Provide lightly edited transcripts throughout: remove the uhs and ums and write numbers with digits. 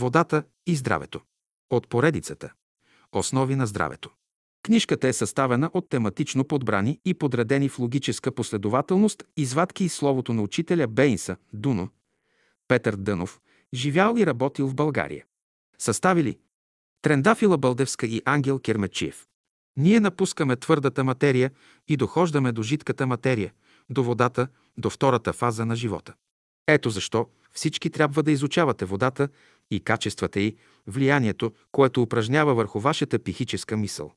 Водата и здравето. От поредицата Основи на здравето. Книжката е съставена от тематично подбрани и подредени в логическа последователност извадки и словото на учителя Бейнса Дуно, Петър Дънов, живял и работил в България. Съставили Трендафила Бълдевска и Ангел Керметчиев. Ние напускаме твърдата материя и дохождаме до жидката материя, до водата, до втората фаза на живота. Ето защо всички трябва да изучавате водата и качествата ѝ, влиянието, което упражнява върху вашата психическа мисъл,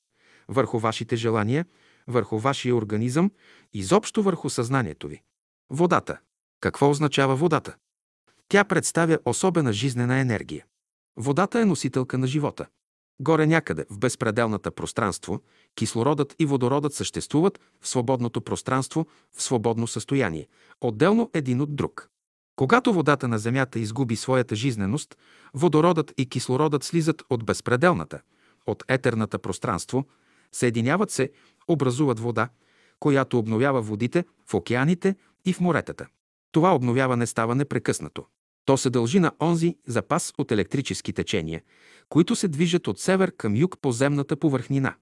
върху вашите желания, върху вашия организъм, изобщо върху съзнанието ви. Водата. Какво означава водата? Тя представя особена жизнена енергия. Водата е носителка на живота. Горе някъде, в безпределната пространство, кислородът и водородът съществуват в свободното пространство, в свободно състояние, отделно един от друг. Когато водата на Земята изгуби своята жизненост, водородът и кислородът слизат от безпределната, от етерната пространство, съединяват се, образуват вода, която обновява водите в океаните и в моретата. Това обновяване става непрекъснато. То се дължи на онзи запас от електрически течения, които се движат от север към юг по земната повърхнина.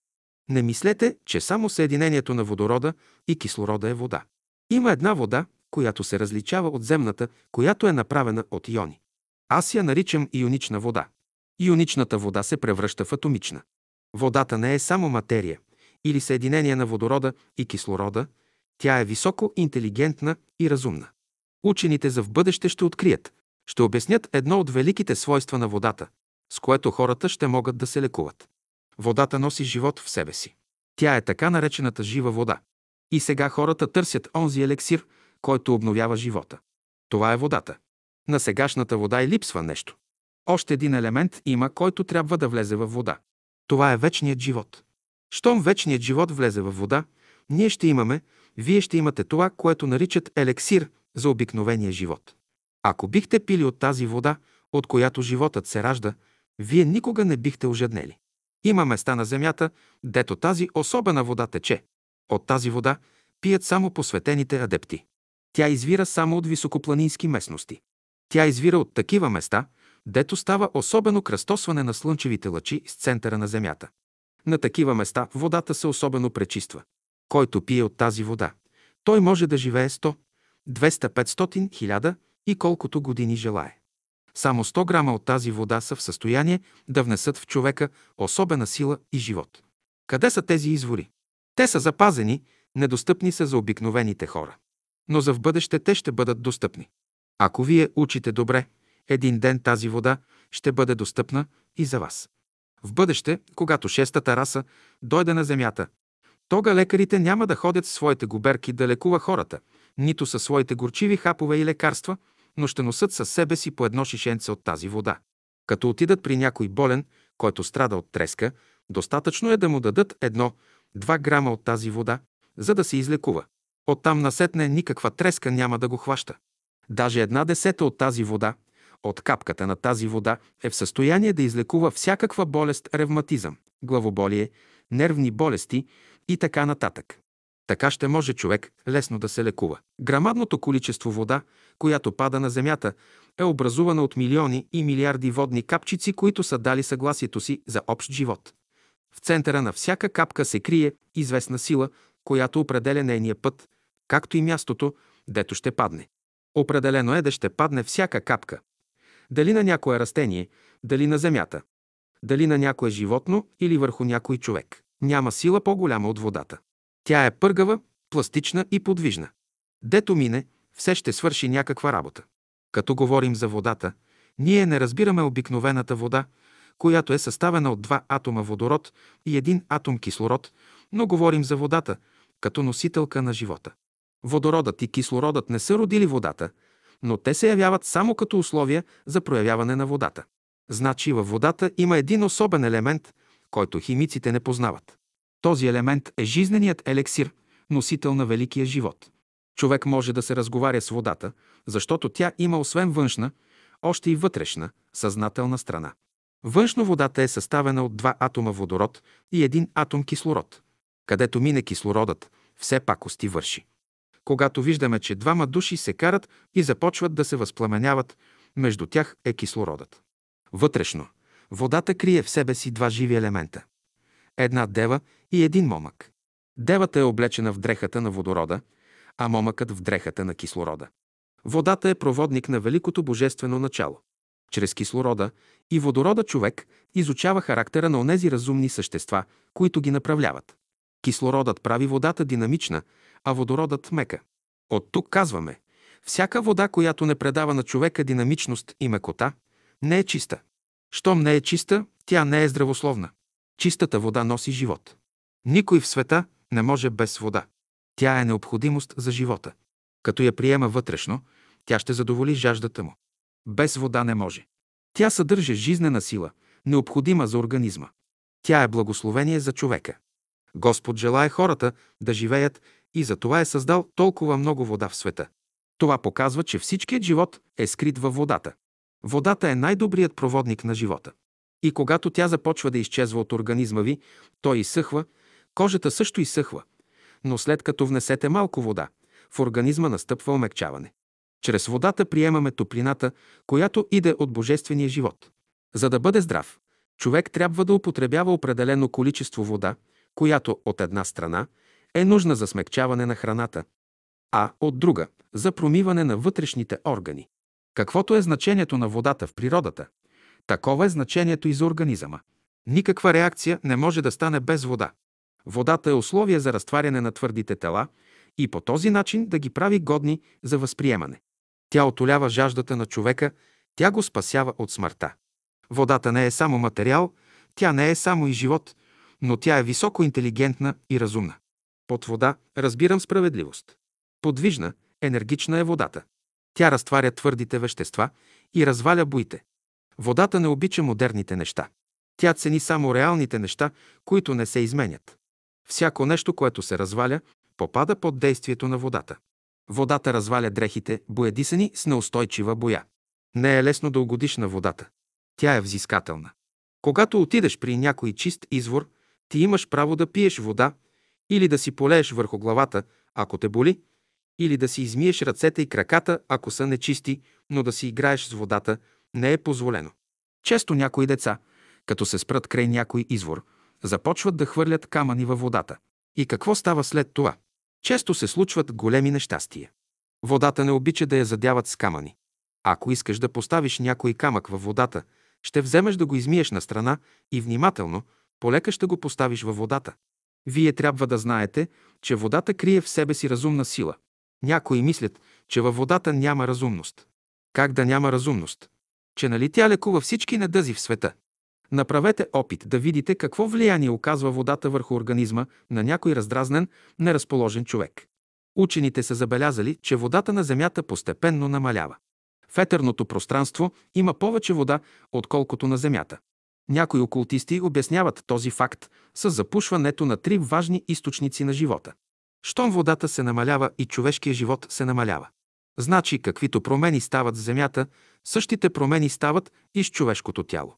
Не мислете, че само съединението на водорода и кислорода е вода. Има една вода, която се различава от земната, която е направена от иони. Аз я наричам ионична вода. Ионичната вода се превръща в атомична. Водата не е само материя или съединение на водорода и кислорода, тя е високо интелигентна и разумна. Учените за в бъдеще ще открият, ще обяснят едно от великите свойства на водата, с което хората ще могат да се лекуват. Водата носи живот в себе си. Тя е така наречената жива вода. И сега хората търсят онзи елексир, който обновява живота. Това е водата. На сегашната вода и липсва нещо. Още един елемент има, който трябва да влезе във вода. Това е вечният живот. Щом вечният живот влезе във вода, ние ще имаме, вие ще имате това, което наричат елексир за обикновения живот. Ако бихте пили от тази вода, от която животът се ражда, вие никога не бихте ожеднели. Има места на земята, дето тази особена вода тече. От тази вода пият само посветените адепти. Тя извира само от високопланински местности. Тя извира от такива места, дето става особено кръстосване на слънчевите лъчи с центъра на земята. На такива места водата се особено пречиства. Който пие от тази вода, той може да живее 100, 200, 500, 1000 и колкото години желае. Само 100 грама от тази вода са в състояние да внесат в човека особена сила и живот. Къде са тези извори? Те са запазени, недостъпни са за обикновените хора. Но за в бъдеще те ще бъдат достъпни. Ако вие учите добре, един ден тази вода ще бъде достъпна и за вас. В бъдеще, когато шестата раса дойде на земята, тога лекарите няма да ходят с своите губерки да лекува хората, нито със своите горчиви хапове и лекарства, но ще носят със себе си по едно шишенце от тази вода. Като отидат при някой болен, който страда от треска, достатъчно е да му дадат 1-2 грама от тази вода, за да се излекува. Оттам насетне никаква треска няма да го хваща. Даже 1/10 от тази вода, от капката на тази вода е в състояние да излекува всякаква болест, ревматизъм, главоболие, нервни болести и така нататък. Така ще може човек лесно да се лекува. Грамадното количество вода, която пада на земята, е образувана от милиони и милиарди водни капчици, които са дали съгласието си за общ живот. В центъра на всяка капка се крие известна сила, която определя нейния път, както и мястото, дето ще падне. Определено е да ще падне всяка капка. Дали на някое растение, дали на земята, дали на някое животно или върху някой човек. Няма сила по-голяма от водата. Тя е пъргава, пластична и подвижна. Дето мине, все ще свърши някаква работа. Като говорим за водата, ние не разбираме обикновената вода, която е съставена от 2 атома водород и 1 атом кислород, но говорим за водата като носителка на живота. Водородът и кислородът не са родили водата, но те се явяват само като условия за проявяване на водата. Значи във водата има един особен елемент, който химиците не познават. Този елемент е жизненият елексир, носител на великия живот. Човек може да се разговаря с водата, защото тя има освен външна, още и вътрешна, съзнателна страна. Външно водата е съставена от 2 атома водород и 1 атом кислород. Където мине кислородът, все пакости върши. Когато виждаме, че 2 души се карат и започват да се възпламеняват, между тях е кислородът. Вътрешно, водата крие в себе си два живи елемента. Една дева и един момък. Девата е облечена в дрехата на водорода, а момъкът в дрехата на кислорода. Водата е проводник на великото божествено начало. Чрез кислорода и водорода човек изучава характера на онези разумни същества, които ги направляват. Кислородът прави водата динамична, а водородът мека. От тук казваме, всяка вода, която не предава на човека динамичност и мекота, не е чиста. Щом не е чиста, тя не е здравословна. Чистата вода носи живот. Никой в света не може без вода. Тя е необходимост за живота. Като я приема вътрешно, тя ще задоволи жаждата му. Без вода не може. Тя съдържа жизнена сила, необходима за организма. Тя е благословение за човека. Господ желае хората да живеят и за това е създал толкова много вода в света. Това показва, че всичкият живот е скрит във водата. Водата е най-добрият проводник на живота. И когато тя започва да изчезва от организма ви, той изсъхва, кожата също изсъхва. Но след като внесете малко вода, в организма настъпва омекчаване. Чрез водата приемаме топлината, която иде от божествения живот. За да бъде здрав, човек трябва да употребява определено количество вода, която от една страна е нужна за смекчаване на храната, а от друга – за промиване на вътрешните органи. Каквото е значението на водата в природата, такова е значението и за организма. Никаква реакция не може да стане без вода. Водата е условие за разтваряне на твърдите тела и по този начин да ги прави годни за възприемане. Тя отолява жаждата на човека, тя го спасява от смъртта. Водата не е само материал, тя не е само и живот, но тя е високо интелигентна и разумна. Под вода разбирам справедливост. Подвижна, енергична е водата. Тя разтваря твърдите вещества и разваля буите. Водата не обича модерните неща. Тя цени само реалните неща, които не се изменят. Всяко нещо, което се разваля, попада под действието на водата. Водата разваля дрехите, боядисани с неустойчива боя. Не е лесно да угодиш на водата. Тя е взискателна. Когато отидеш при някой чист извор, ти имаш право да пиеш вода или да си полееш върху главата, ако те боли, или да си измиеш ръцете и краката, ако са нечисти, но да си играеш с водата не е позволено. Често някои деца, като се спрат край някой извор, започват да хвърлят камъни във водата. И какво става след това? Често се случват големи нещастия. Водата не обича да я задяват с камъни. Ако искаш да поставиш някой камък във водата, ще вземеш да го измиеш на страна и внимателно, полека ще го поставиш във водата. Вие трябва да знаете, че водата крие в себе си разумна сила. Някои мислят, че във водата няма разумност. Как да няма разумност? Че нали тя лекува всички недъзи в света? Направете опит да видите какво влияние оказва водата върху организма на някой раздразнен, неразположен човек. Учените са забелязали, че водата на Земята постепенно намалява. В етерното пространство има повече вода, отколкото на Земята. Някои окултисти обясняват този факт с запушването на три важни източници на живота. Щом водата се намалява и човешкият живот се намалява. Значи, каквито промени стават с Земята, същите промени стават и с човешкото тяло.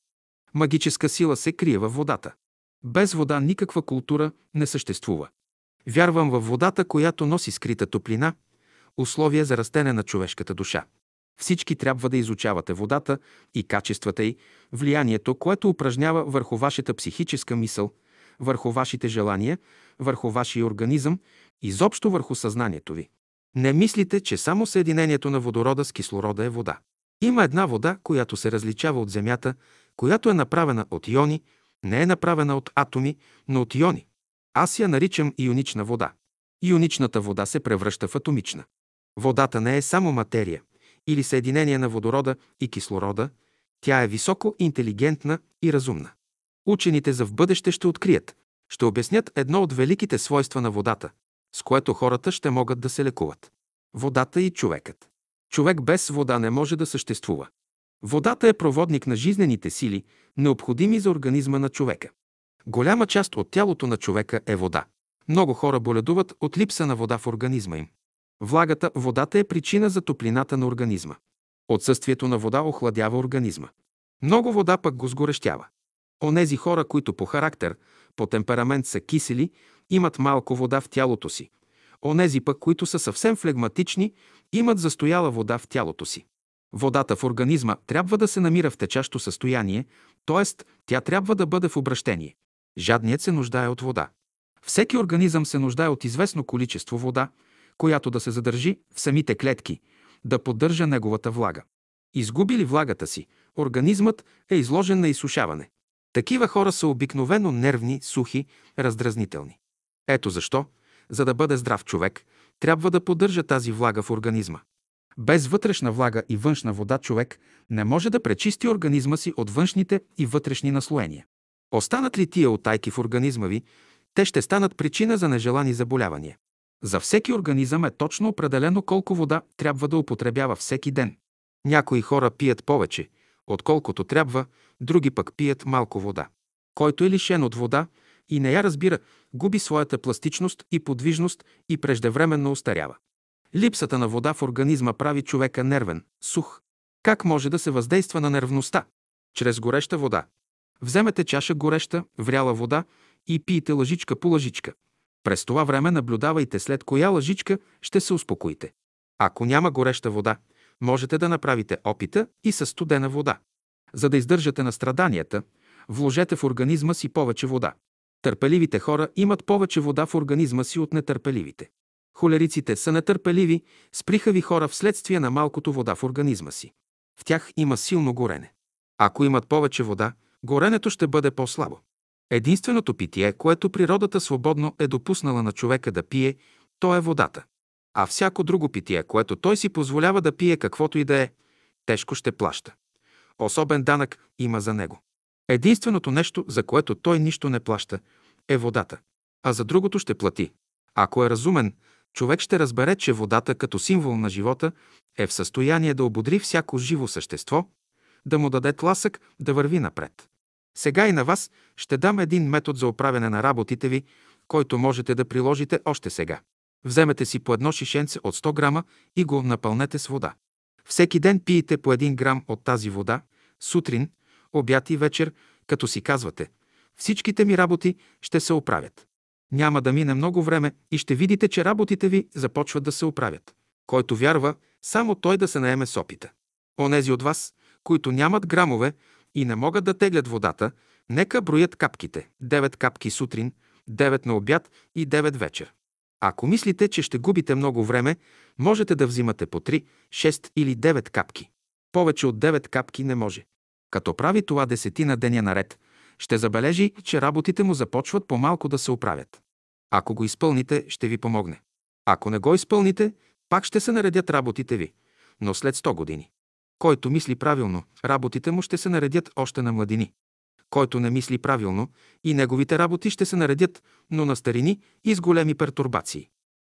Магическа сила се крие във водата. Без вода никаква култура не съществува. Вярвам във водата, която носи скрита топлина, условие за растене на човешката душа. Всички трябва да изучавате водата и качествата й, влиянието, което упражнява върху вашата психическа мисъл, върху вашите желания, върху вашия организъм, изобщо върху съзнанието ви. Не мислите, че само съединението на водорода с кислорода е вода. Има една вода, която се различава от Земята, която е направена от иони, не е направена от атоми, но от иони. Аз я наричам ионична вода. Ионичната вода се превръща в атомична. Водата не е само материя или съединение на водорода и кислорода, тя е високо интелигентна и разумна. Учените за в бъдеще ще открият, ще обяснят едно от великите свойства на водата, с което хората ще могат да се лекуват. Водата и човекът. Човек без вода не може да съществува. Водата е проводник на жизнените сили, необходими за организма на човека. Голяма част от тялото на човека е вода. Много хора боледуват от липса на вода в организма им. Влагата, водата е причина за топлината на организма. Отсъствието на вода охладява организма. Много вода пък го сгорещява. Онези хора, които по характер, по темперамент са кисели, имат малко вода в тялото си. Онези пък, които са съвсем флегматични, имат застояла вода в тялото си. Водата в организма трябва да се намира в течащо състояние, т.е. тя трябва да бъде в обращение. Жадният се нуждае от вода. Всеки организъм се нуждае от известно количество вода, която да се задържи в самите клетки, да поддържа неговата влага. Изгуби ли влагата си, организмът е изложен на изсушаване. Такива хора са обикновено нервни, сухи, раздразнителни. Ето защо, за да бъде здрав човек, трябва да поддържа тази влага в организма. Без вътрешна влага и външна вода човек не може да пречисти организма си от външните и вътрешни наслоения. Останат ли тия утайки в организма ви, те ще станат причина за нежелани заболявания. За всеки организъм е точно определено колко вода трябва да употребява всеки ден. Някои хора пият повече, отколкото трябва, други пък пият малко вода. Който е лишен от вода и не я разбира, губи своята пластичност и подвижност и преждевременно остарява. Липсата на вода в организма прави човека нервен, сух. Как може да се въздейства на нервността? Чрез гореща вода. Вземете чаша гореща, вряла вода и пийте лъжичка по лъжичка. През това време наблюдавайте след коя лъжичка ще се успокоите. Ако няма гореща вода, можете да направите опита и със студена вода. За да издържате на страданията, вложете в организма си повече вода. Търпеливите хора имат повече вода в организма си от нетърпеливите. Холериците са нетърпеливи, сприхави хора вследствие на малкото вода в организма си. В тях има силно горене. Ако имат повече вода, горенето ще бъде по-слабо. Единственото питие, което природата свободно е допуснала на човека да пие, то е водата. А всяко друго питие, което той си позволява да пие каквото и да е, тежко ще плаща. Особен данък има за него. Единственото нещо, за което той нищо не плаща, е водата. А за другото ще плати. Ако е разумен, човек ще разбере, че водата като символ на живота е в състояние да ободри всяко живо същество, да му даде тласък да върви напред. Сега и на вас ще дам един метод за оправяне на работите ви, който можете да приложите още сега. Вземете си по едно шишенце от 100 грама и го напълнете с вода. Всеки ден пиете по 1 грам от тази вода, сутрин, обяд и вечер, като си казвате: всичките ми работи ще се оправят. Няма да мине много време и ще видите, че работите ви започват да се оправят. Който вярва, само той да се наеме с опита. Онези от вас, които нямат грамове и не могат да теглят водата, нека броят капките. 9 капки сутрин, 9 на обяд и 9 вечер. Ако мислите, че ще губите много време, можете да взимате по 3, 6 или 9 капки. Повече от 9 капки не може. Като прави това десетина деня наред, ще забележи, че работите му започват по-малко да се оправят. Ако го изпълните, ще ви помогне. Ако не го изпълните, пак ще се наредят работите ви, но след 100 години. Който мисли правилно, работите му ще се наредят още на младини. Който не мисли правилно, и неговите работи ще се наредят, но на старини и с големи пертурбации.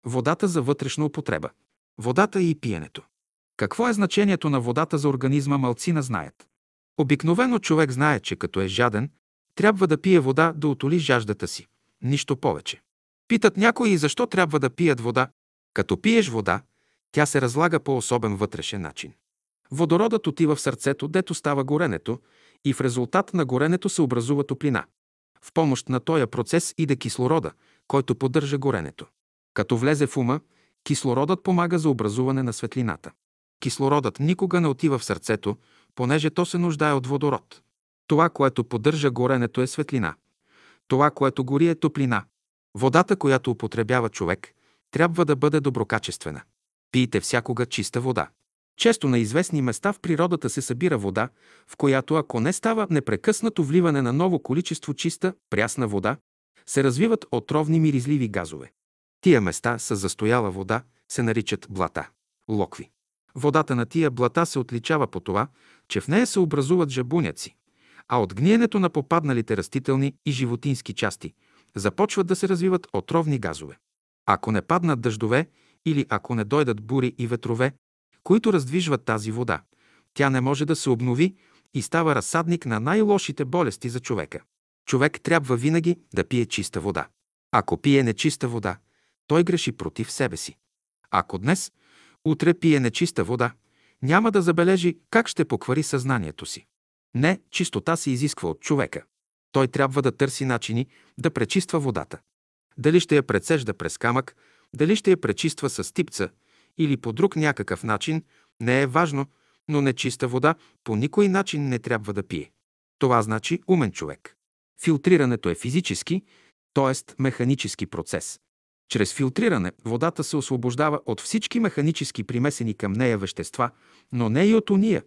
Водата за вътрешна употреба. Водата и пиенето. Какво е значението на водата за организма, малцина знаят. Обикновено човек знае, че като е жаден, трябва да пие вода да утоли жаждата си. Нищо повече. Питат някои защо трябва да пият вода. Като пиеш вода, тя се разлага по особен вътрешен начин. Водородът отива в сърцето, дето става горенето, и в резултат на горенето се образува топлина. В помощ на този процес иде кислорода, който поддържа горенето. Като влезе в ума, кислородът помага за образуване на светлината. Кислородът никога не отива в сърцето, понеже то се нуждае от водород. Това, което поддържа горенето, е светлина. Това, което гори, е топлина. Водата, която употребява човек, трябва да бъде доброкачествена. Пийте всякога чиста вода. Често на известни места в природата се събира вода, в която, ако не става непрекъснато вливане на ново количество чиста, прясна вода, се развиват отровни миризливи газове. Тия места с застояла вода се наричат блата – локви. Водата на тия блата се отличава по това, че в нея се образуват жабуняци, а от гниенето на попадналите растителни и животински части започват да се развиват отровни газове. Ако не паднат дъждове или ако не дойдат бури и ветрове, които раздвижват тази вода, тя не може да се обнови и става разсадник на най-лошите болести за човека. Човек трябва винаги да пие чиста вода. Ако пие нечиста вода, той греши против себе си. Ако днес, утре пие нечиста вода, няма да забележи как ще поквари съзнанието си. Не, чистота се изисква от човека. Той трябва да търси начини да пречиства водата. Дали ще я прецежда през камък, дали ще я пречиства с типца или по друг някакъв начин, не е важно, но нечиста вода по никой начин не трябва да пие. Това значи умен човек. Филтрирането е физически, т.е. механически процес. Чрез филтриране водата се освобождава от всички механически примесени към нея вещества, но не и от ония,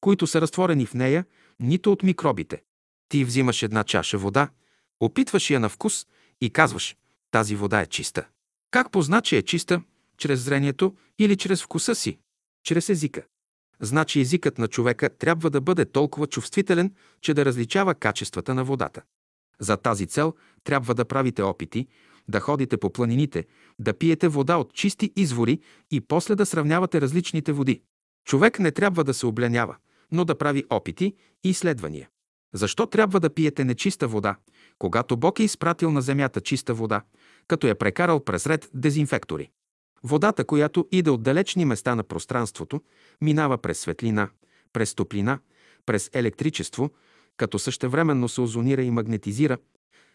които са разтворени в нея, нито от микробите. Ти взимаш една чаша вода, опитваш я на вкус и казваш: тази вода е чиста. Как позна, че е чиста? Чрез зрението или чрез вкуса си? Чрез езика. Значи езикът на човека трябва да бъде толкова чувствителен, че да различава качествата на водата. За тази цел трябва да правите опити, да ходите по планините, да пиете вода от чисти извори и после да сравнявате различните води. Човек не трябва да се обленява, но да прави опити и изследвания. Защо трябва да пиете нечиста вода, когато Бог е изпратил на земята чиста вода, като я прекарал през ред дезинфектори? Водата, която иде от далечни места на пространството, минава през светлина, през топлина, през електричество, като същевременно се озонира и магнетизира.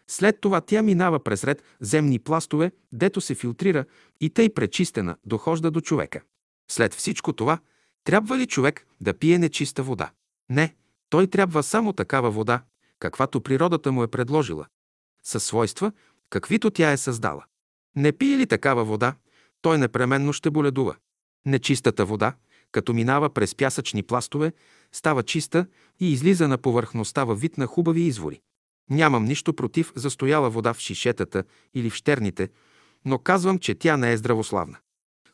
След това тя минава през ред земни пластове, дето се филтрира и тъй пречистена дохожда до човека. След всичко това, трябва ли човек да пие нечиста вода? Не, той трябва само такава вода, каквато природата му е предложила, със свойства, каквито тя е създала. Не пие ли такава вода, той непременно ще боледува. Нечистата вода, като минава през пясъчни пластове, става чиста и излиза на повърхността във вид на хубави извори. Нямам нищо против застояла вода в шишетата или в щерните, но казвам, че тя не е здравославна.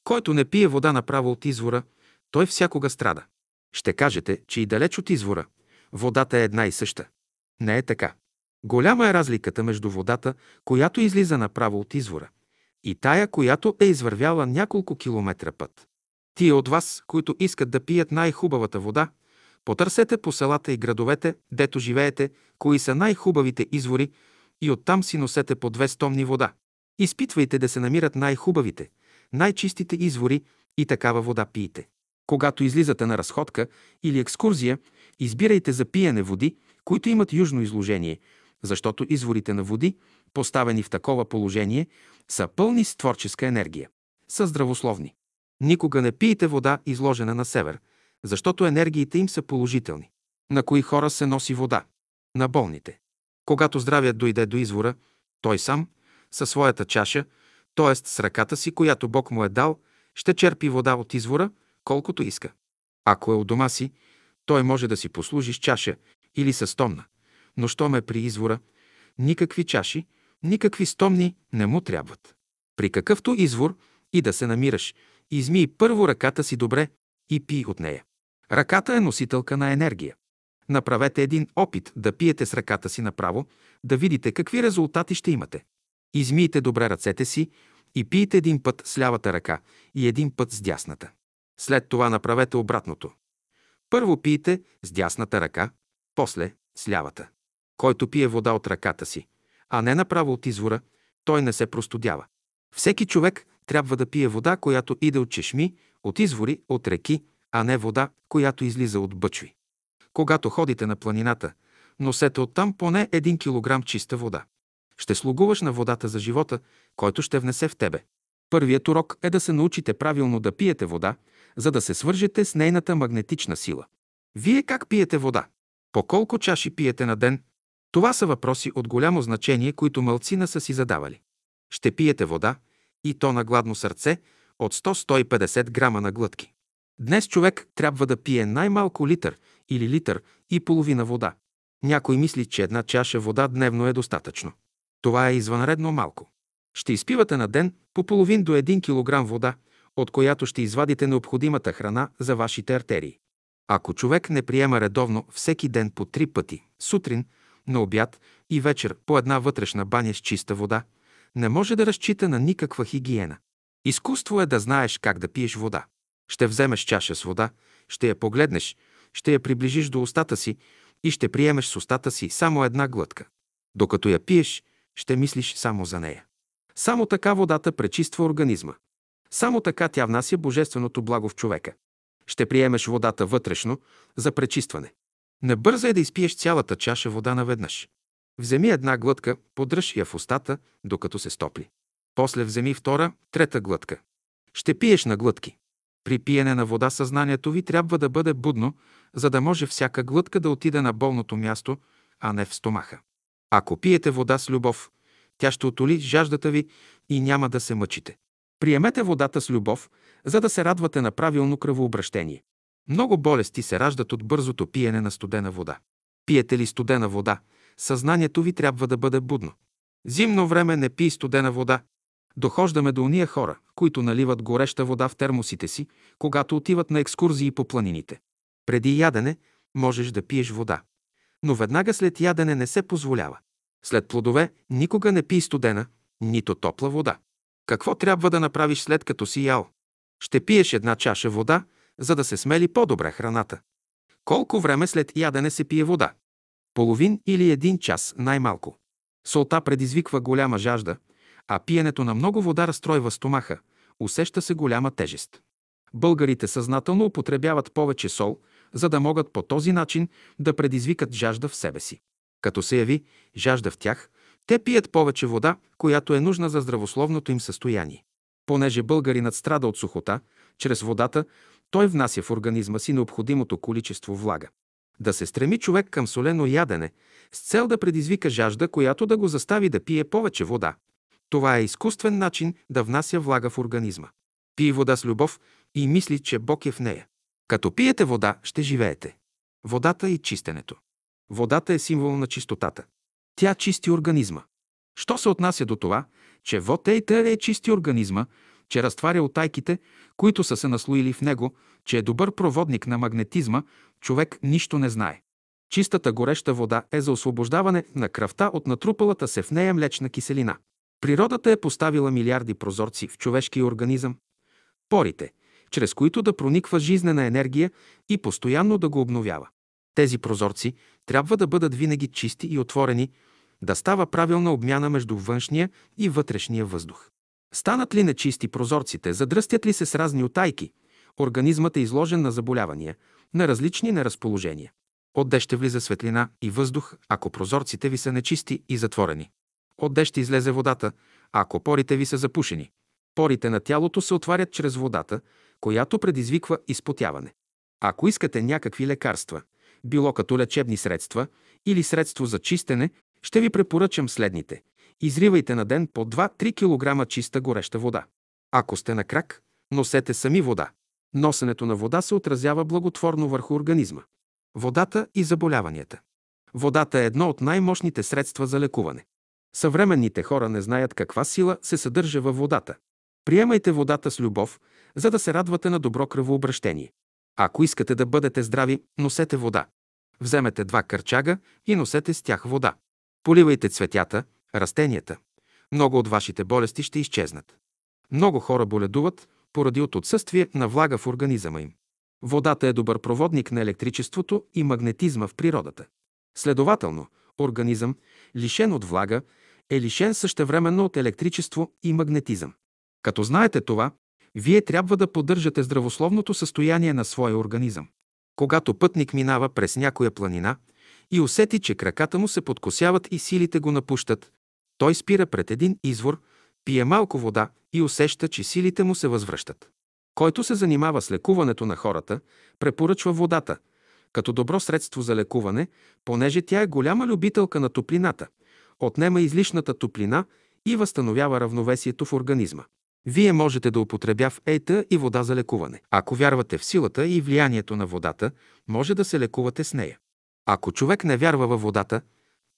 Който не пие вода направо от извора, той всякога страда. Ще кажете, че и далеч от извора водата е една и съща. Не е така. Голяма е разликата между водата, която излиза направо от извора, и тая, която е извървяла няколко километра път. Тия от вас, които искат да пият най-хубавата вода, потърсете по селата и градовете, дето живеете, кои са най-хубавите извори, и оттам си носете по 2 стомни вода. Изпитвайте да се намират най-хубавите, най-чистите извори и такава вода пиете. Когато излизате на разходка или екскурзия, избирайте за пиене води, които имат южно изложение, защото изворите на води, поставени в такова положение, са пълни с творческа енергия, са здравословни. Никога не пийте вода, изложена на север, защото енергиите им са положителни. На кои хора се носи вода? На болните. Когато здравият дойде до извора, той сам, със своята чаша, т.е. с ръката си, която Бог му е дал, ще черпи вода от извора, колкото иска. Ако е у дома си, той може да си послужи с чаша или със стомна, но щом е при извора, никакви чаши, никакви стомни не му трябват. При какъвто извор и да се намираш, измий първо ръката си добре и пий от нея. Ръката е носителка на енергия. Направете един опит да пиете с ръката си направо, да видите какви резултати ще имате. Измийте добре ръцете си и пийте един път с лявата ръка и един път с дясната. След това направете обратното. Първо пийте с дясната ръка, после с лявата. Който пие вода от ръката си, а не направо от извора, той не се простудява. Всеки човек трябва да пие вода, която иде от чешми, от извори, от реки, а не вода, която излиза от бъчви. Когато ходите на планината, носете оттам поне 1 килограм чиста вода. Ще слугуваш на водата за живота, който ще внесе в тебе. Първият урок е да се научите правилно да пиете вода, за да се свържете с нейната магнетична сила. Вие как пиете вода? По колко чаши пиете на ден? Това са въпроси от голямо значение, които малцина са си задавали. Ще пиете вода, и то на гладно сърце, от 100-150 грама на глътки. Днес човек трябва да пие най-малко литър или литър и половина вода. Някой мисли, че една чаша вода дневно е достатъчно. Това е извънредно малко. Ще изпивате на ден по половин до 1 килограм вода, от която ще извадите необходимата храна за вашите артерии. Ако човек не приема редовно всеки ден по 3 пъти, сутрин, на обяд и вечер по една вътрешна баня с чиста вода, не може да разчита на никаква хигиена. Изкуство е да знаеш как да пиеш вода. Ще вземеш чаша с вода, ще я погледнеш, ще я приближиш до устата си и ще приемеш с устата си само една глътка. Докато я пиеш, ще мислиш само за нея. Само така водата пречиства организма. Само така тя внася божественото благо в човека. Ще приемеш водата вътрешно за пречистване. Не бързай да изпиеш цялата чаша вода наведнъж. Вземи една глътка, подръж я в устата, докато се стопли. После вземи втора, трета глътка. Ще пиеш на глътки. При пиене на вода съзнанието ви трябва да бъде будно, за да може всяка глътка да отиде на болното място, а не в стомаха. Ако пиете вода с любов, тя ще утоли жаждата ви и няма да се мъчите. Приемете водата с любов, за да се радвате на правилно кръвообращение. Много болести се раждат от бързото пиене на студена вода. Пиете ли студена вода, съзнанието ви трябва да бъде будно. Зимно време не пий студена вода. Дохождаме до уния хора, които наливат гореща вода в термосите си, когато отиват на екскурзии по планините. Преди ядене можеш да пиеш вода, но веднага след ядене не се позволява. След плодове никога не пий студена, нито топла вода. Какво трябва да направиш след като си ял? Ще пиеш една чаша вода, за да се смели по-добре храната. Колко време след ядене се пие вода? Половин или 1 час най-малко. Солта предизвиква голяма жажда, а пиенето на много вода разстройва стомаха, усеща се голяма тежест. Българите съзнателно употребяват повече сол, за да могат по този начин да предизвикат жажда в себе си. Като се яви жажда в тях, те пият повече вода, която е нужна за здравословното им състояние. Понеже българинът страда от сухота, чрез водата той внася в организма си необходимото количество влага. Да се стреми човек към солено ядене с цел да предизвика жажда, която да го застави да пие повече вода. Това е изкуствен начин да внася влага в организма. Пий вода с любов и мисли, че Бог е в нея. Като пиете вода, ще живеете. Водата и чистенето. Водата е символ на чистотата. Тя чисти организма. Що се отнася до това, че водата е чисти организма, че разтваря утайките, които са се наслоили в него, че е добър проводник на магнетизма, човек нищо не знае. Чистата гореща вода е за освобождаване на кръвта от натрупалата се в нея млечна киселина. Природата е поставила милиарди прозорци в човешкия организъм, порите, чрез които да прониква жизнена енергия и постоянно да го обновява. Тези прозорци трябва да бъдат винаги чисти и отворени, да става правилна обмяна между външния и вътрешния въздух. Станат ли нечисти прозорците, задръстят ли се с разни утайки, организмът е изложен на заболявания, на различни неразположения. Отде ще влиза светлина и въздух, ако прозорците ви са нечисти и затворени? Отде ще излезе водата, ако порите ви са запушени? Порите на тялото се отварят чрез водата, която предизвиква изпотяване. Ако искате някакви лекарства, било като лечебни средства или средство за чистене, ще ви препоръчам следните. Изривайте на ден по 2-3 кг чиста гореща вода. Ако сте на крак, носете сами вода. Носенето на вода се отразява благотворно върху организма. Водата и заболяванията. Водата е едно от най-мощните средства за лекуване. Съвременните хора не знаят каква сила се съдържа във водата. Приемайте водата с любов, за да се радвате на добро кръвообращение. Ако искате да бъдете здрави, носете вода. Вземете 2 кърчага и носете с тях вода. Поливайте цветята, растенията. Много от вашите болести ще изчезнат. Много хора боледуват поради от отсъствие на влага в организма им. Водата е добър проводник на електричеството и магнетизма в природата. Следователно, организъм, лишен от влага, е лишен същевременно от електричество и магнетизъм. Като знаете това, вие трябва да поддържате здравословното състояние на своя организъм. Когато пътник минава през някоя планина и усети, че краката му се подкосяват и силите го напущат, той спира пред един извор, пие малко вода и усеща, че силите му се възвръщат. Който се занимава с лекуването на хората, препоръчва водата като добро средство за лекуване, понеже тя е голяма любителка на топлината, отнема излишната топлина и възстановява равновесието в организма. Вие можете да употребявате и вода за лекуване. Ако вярвате в силата и влиянието на водата, може да се лекувате с нея. Ако човек не вярва във водата,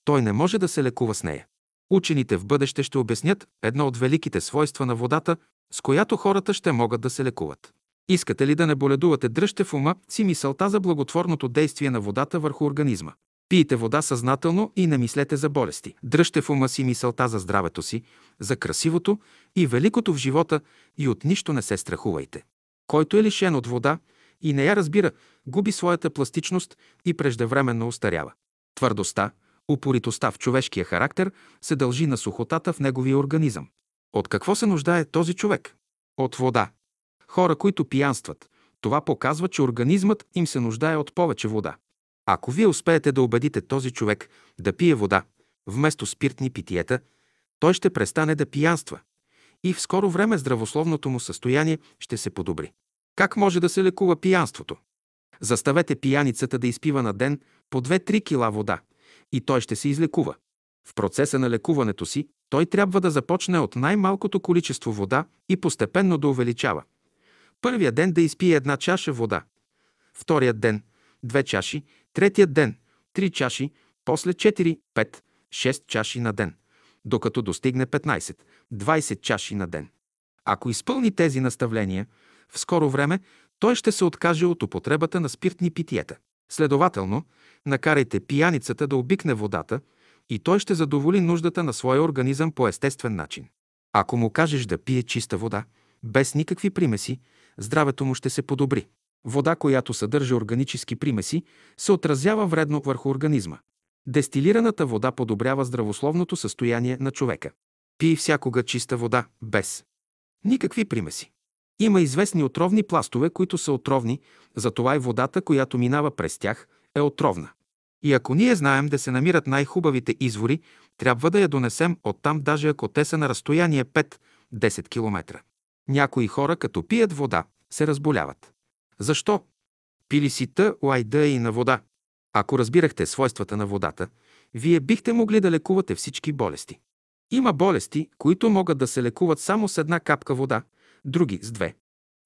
той не може да се лекува с нея. Учените в бъдеще ще обяснят едно от великите свойства на водата, с която хората ще могат да се лекуват. Искате ли да не боледувате, дръжте в ума си мисълта за благотворното действие на водата върху организма. Пийте вода съзнателно и не мислете за болести. Дръжте в ума си мисълта за здравето си, за красивото и великото в живота и от нищо не се страхувайте. Който е лишен от вода и не я разбира, губи своята пластичност и преждевременно остарява. Твърдостта, упоритостта в човешкия характер се дължи на сухотата в неговия организъм. От какво се нуждае този човек? От вода. Хора, които пиянстват, това показва, че организмът им се нуждае от повече вода. Ако вие успеете да убедите този човек да пие вода вместо спиртни питиета, той ще престане да пиянства и в скоро време здравословното му състояние ще се подобри. Как може да се лекува пиянството? Заставете пияницата да изпива на ден по 2-3 кила вода и той ще се излекува. В процеса на лекуването си той трябва да започне от най-малкото количество вода и постепенно да увеличава. Първия ден да изпие 1 чаша вода, вторият ден 2 чаши, третият ден 3 чаши, после 4, 5, 6 чаши на ден, докато достигне 15, 20 чаши на ден. Ако изпълни тези наставления, в скоро време той ще се откаже от употребата на спиртни питиета. Следователно, накарайте пияницата да обикне водата и той ще задоволи нуждата на своя организъм по естествен начин. Ако му кажеш да пие чиста вода, без никакви примеси, здравето му ще се подобри. Вода, която съдържа органически примеси, се отразява вредно върху организма. Дестилираната вода подобрява здравословното състояние на човека. Пий всякога чиста вода, без никакви примеси. Има известни отровни пластове, които са отровни, затова и водата, която минава през тях, е отровна. И ако ние знаем да се намират най-хубавите извори, трябва да я донесем оттам, даже ако те са на разстояние 5-10 км. Някои хора, като пият вода, се разболяват. Защо? Пили си тъй и на вода. Ако разбирахте свойствата на водата, вие бихте могли да лекувате всички болести. Има болести, които могат да се лекуват само с 1 капка вода, други с 2,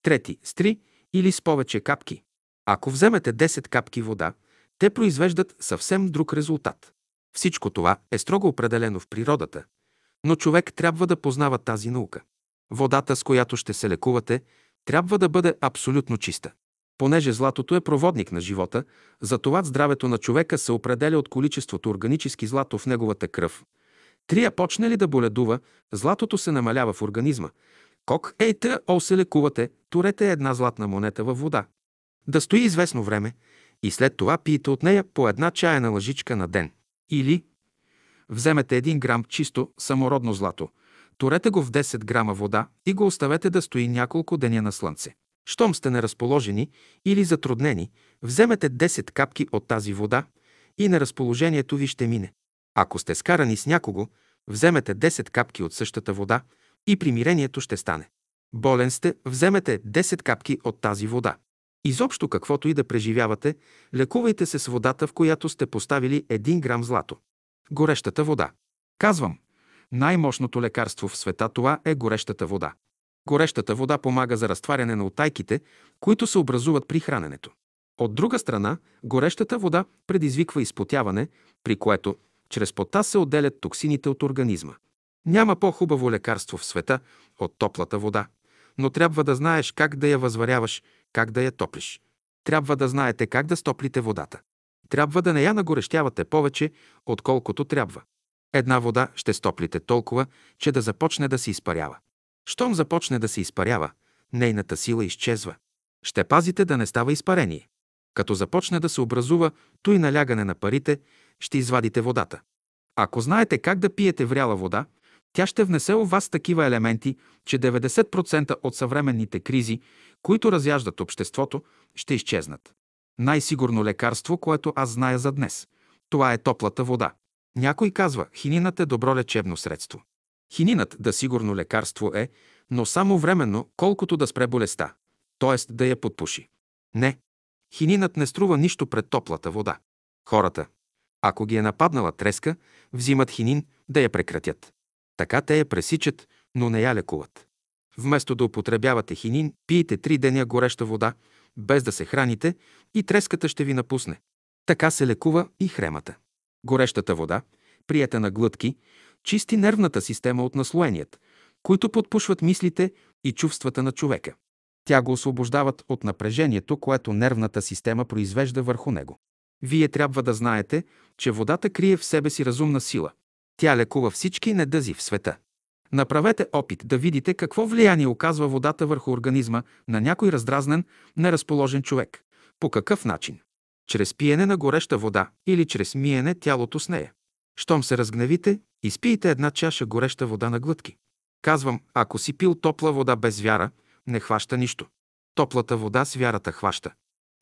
трети с 3 или с повече капки. Ако вземете 10 капки вода, те произвеждат съвсем друг резултат. Всичко това е строго определено в природата, но човек трябва да познава тази наука. Водата, с която ще се лекувате, трябва да бъде абсолютно чиста. Понеже златото е проводник на живота, затова здравето на човека се определя от количеството органически злато в неговата кръв. Трия почне ли да боледува, златото се намалява в организма. Кок ейта ол се лекувате, турете 1 златна монета във вода. Да стои известно време и след това пиете от нея по 1 чайна лъжичка на ден. Или вземете 1 грам чисто самородно злато, турете го в 10 грама вода и го оставете да стои няколко деня на слънце. Щом сте неразположени или затруднени, вземете 10 капки от тази вода и неразположението ви ще мине. Ако сте скарани с някого, вземете 10 капки от същата вода и примирението ще стане. Болен сте, вземете 10 капки от тази вода. Изобщо каквото и да преживявате, лекувайте се с водата, в която сте поставили 1 грам злато. Горещата вода. Казвам, най-мощното лекарство в света това е горещата вода. Горещата вода помага за разтваряне на утайките, които се образуват при храненето. От друга страна, горещата вода предизвиква изпотяване, при което чрез пота се отделят токсините от организма. Няма по-хубаво лекарство в света от топлата вода, но трябва да знаеш как да я възваряваш, как да я топлиш. Трябва да знаете как да стоплите водата. Трябва да не я нагорещявате повече, отколкото трябва. 1 вода ще стоплите толкова, че да започне да се изпарява. Щом започне да се изпарява, нейната сила изчезва. Ще пазите да не става изпарение. Като започне да се образува туй налягане на парите, ще извадите водата. Ако знаете как да пиете вряла вода, тя ще внесе у вас такива елементи, че 90% от съвременните кризи, които разяждат обществото, ще изчезнат. Най-сигурно лекарство, което аз зная за днес, това е топлата вода. Някой казва, хининът е добро лечебно средство. Хининът да сигурно лекарство е, но само временно, колкото да спре болестта, т.е. да я подпуши. Не, хининът не струва нищо пред топлата вода. Хората, ако ги е нападнала треска, взимат хинин да я прекратят. Така те я пресичат, но не я лекуват. Вместо да употребявате хинин, пиете 3 деня гореща вода, без да се храните и треската ще ви напусне. Така се лекува и хремата. Горещата вода, приета на глътки, чисти нервната система от наслоеният, които подпушват мислите и чувствата на човека. Тя го освобождават от напрежението, което нервната система произвежда върху него. Вие трябва да знаете, че водата крие в себе си разумна сила. Тя лекува всички недъзи в света. Направете опит да видите какво влияние оказва водата върху организма на някой раздразнен, неразположен човек. По какъв начин? Чрез пиене на гореща вода или чрез миене тялото с нея. Щом се разгневите, изпийте 1 чаша гореща вода на глътки. Казвам, ако си пил топла вода без вяра, не хваща нищо. Топлата вода с вярата хваща.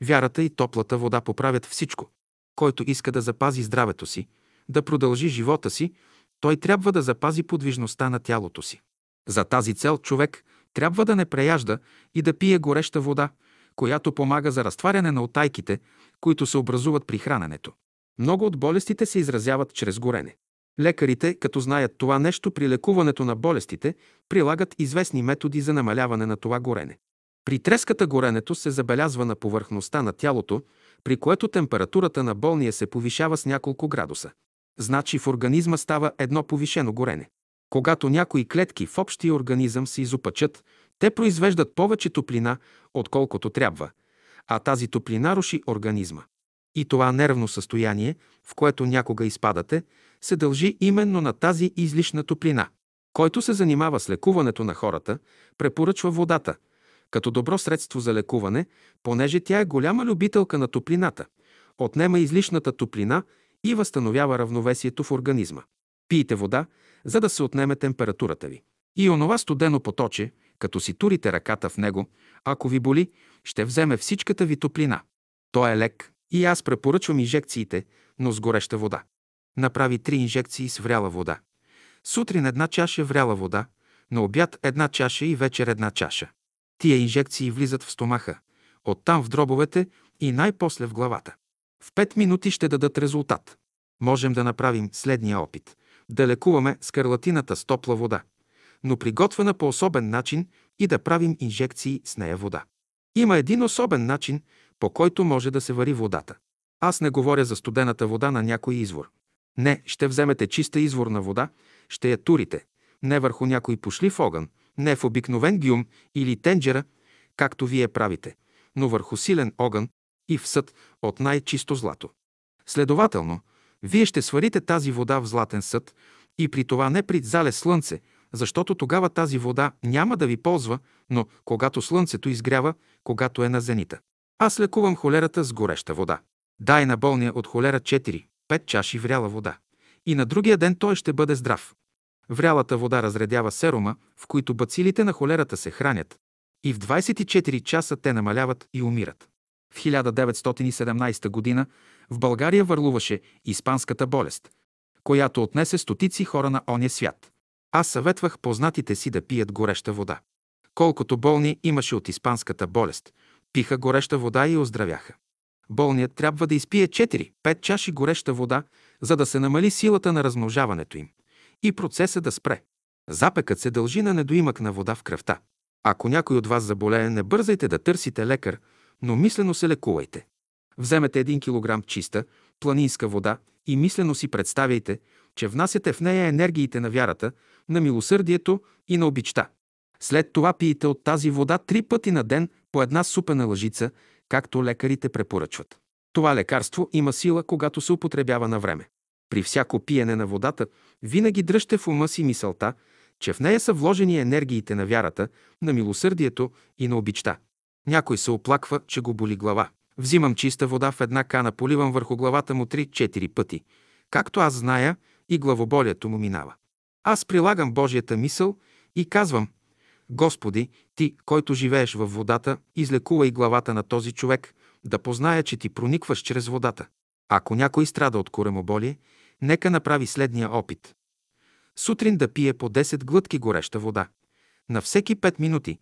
Вярата и топлата вода поправят всичко. Който иска да запази здравето си, да продължи живота си, той трябва да запази подвижността на тялото си. За тази цел човек Трябва да не преяжда и да пие гореща вода, която помага за разтваряне на утайките, които се образуват при храненето. Много от болестите се изразяват чрез горене. Лекарите, като знаят това нещо, при лекуването на болестите прилагат известни методи за намаляване на това горене. При треската горенето се забелязва на повърхността на тялото, при което температурата на болния се повишава с няколко градуса. Значи в организма става едно повишено горене. Когато някои клетки в общия организъм се изопачат, те произвеждат повече топлина, отколкото трябва, а тази топлина руши организма. И това нервно състояние, в което някога изпадате, се дължи именно на тази излишна топлина. Който се занимава с лекуването на хората, препоръчва водата като добро средство за лекуване, понеже тя е голяма любителка на топлината, отнема излишната топлина и възстановява равновесието в организма. Пийте вода, за да се отнеме температурата ви. И онова студено поточе, като си турите ръката в него, ако ви боли, ще вземе всичката ви топлина. Той е лек и аз препоръчвам инжекциите, но с гореща вода. Направи 3 инжекции с вряла вода. Сутрин 1 чаша вряла вода, на обяд 1 чаша и вечер 1 чаша. Тия инжекции влизат в стомаха, оттам в дробовете и най-после в главата. В 5 минути ще дадат резултат. Можем да направим следния опит. Да лекуваме скарлатината с топла вода, но приготвена по особен начин и да правим инжекции с нея вода. Има един особен начин, по който може да се вари водата. Аз не говоря за студената вода на някой извор. Не, ще вземете чиста изворна вода, ще я турите, не върху някой пошлив огън, не в обикновен гюм или тенджера, както вие правите, но върху силен огън и в съд от най-чисто злато. Следователно, вие ще сварите тази вода в златен съд и при това не при залез слънце, защото тогава тази вода няма да ви ползва, но когато слънцето изгрява, когато е на зенита. Аз лекувам холерата с гореща вода. Дай на болния от холера 4-5 чаши вряла вода. И на другия ден той ще бъде здрав. Врялата вода разредява серума, в които бацилите на холерата се хранят. И в 24 часа те намаляват и умират. В 1917 година в България върлуваше испанската болест, която отнесе стотици хора на оня свят. Аз съветвах познатите си да пият гореща вода. Колкото болни имаше от испанската болест, пиха гореща вода и оздравяха. Болният трябва да изпие 4-5 чаши гореща вода, за да се намали силата на размножаването им и процеса да спре. Запекът се дължи на недоимък на вода в кръвта. Ако някой от вас заболее, не бързайте да търсите лекар, но мислено се лекувайте. Вземете 1 килограм чиста, планинска вода и мислено си представяйте, че внасяте в нея енергиите на вярата, на милосърдието и на обичта. След това пиете от тази вода 3 пъти на ден по 1 супена лъжица, както лекарите препоръчват. Това лекарство има сила, когато се употребява на време. При всяко пиене на водата винаги дръжте в ума си мисълта, че в нея са вложени енергиите на вярата, на милосърдието и на обичта. Някой се оплаква, че го боли глава. Взимам чиста вода в 1 кана, поливам върху главата му 3-4 пъти. Както аз зная, и главоболието му минава. Аз прилагам Божията мисъл и казвам: Господи, Ти, който живееш във водата, излекувай главата на този човек, да позная, че Ти проникваш чрез водата. Ако някой страда от коремоболие, нека направи следния опит. Сутрин да пие по 10 глътки гореща вода. На всеки 5 минути,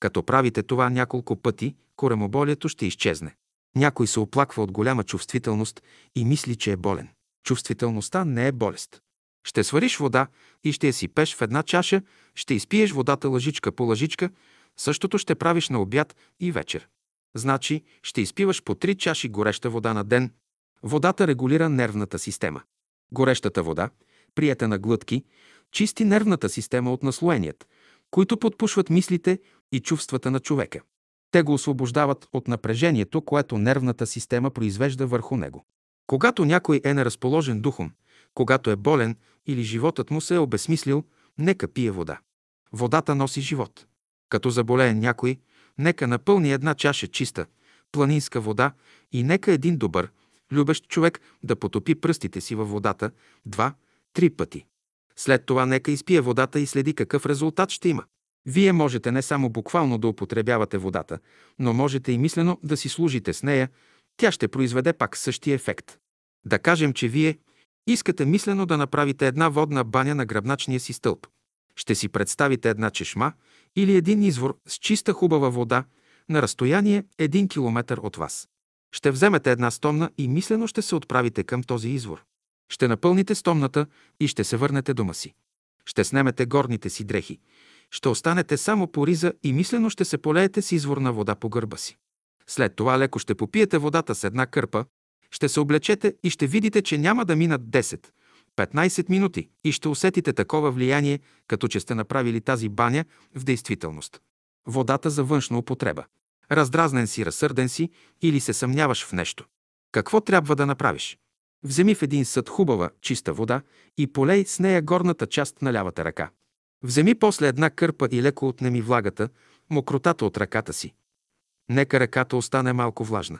като правите това няколко пъти, коремоболието ще изчезне. Някой се оплаква от голяма чувствителност и мисли, че е болен. Чувствителността не е болест. Ще свариш вода и ще я си пеш в 1 чаша, ще изпиеш водата лъжичка по лъжичка, същото ще правиш на обяд и вечер. Значи ще изпиваш по 3 чаши гореща вода на ден. Водата регулира нервната система. Горещата вода, приета на глътки, чисти нервната система от наслоеният, които подпушват мислите и чувствата на човека. Те го освобождават от напрежението, което нервната система произвежда върху него. Когато някой е неразположен духом, когато е болен или животът му се е обезсмислил, нека пие вода. Водата носи живот. Като заболее някой, нека напълни 1 чаша чиста, планинска вода и нека един добър, любещ човек да потопи пръстите си във водата 2-3 пъти. След това нека изпие водата и следи какъв резултат ще има. Вие можете не само буквално да употребявате водата, но можете и мислено да си служите с нея, тя ще произведе пак същия ефект. Да кажем, че вие искате мислено да направите 1 водна баня на гръбначния си стълб. Ще си представите 1 чешма или един извор с чиста хубава вода на разстояние 1 километър от вас. Ще вземете една стомна и мислено ще се отправите към този извор. Ще напълните стомната и ще се върнете дома си. Ще снемете горните си дрехи. Ще останете само по риза и мислено ще се полеете с изворна вода по гърба си. След това леко ще попиете водата с една кърпа, ще се облечете и ще видите, че няма да минат 10-15 минути и ще усетите такова влияние, като че сте направили тази баня в действителност. Водата за външна употреба. Раздразнен си, разсърден си или се съмняваш в нещо. Какво трябва да направиш? Вземи в един съд хубава, чиста вода и полей с нея горната част на лявата ръка. Вземи после една кърпа и леко отнеми влагата, мокротата от ръката си. Нека ръката остане малко влажна.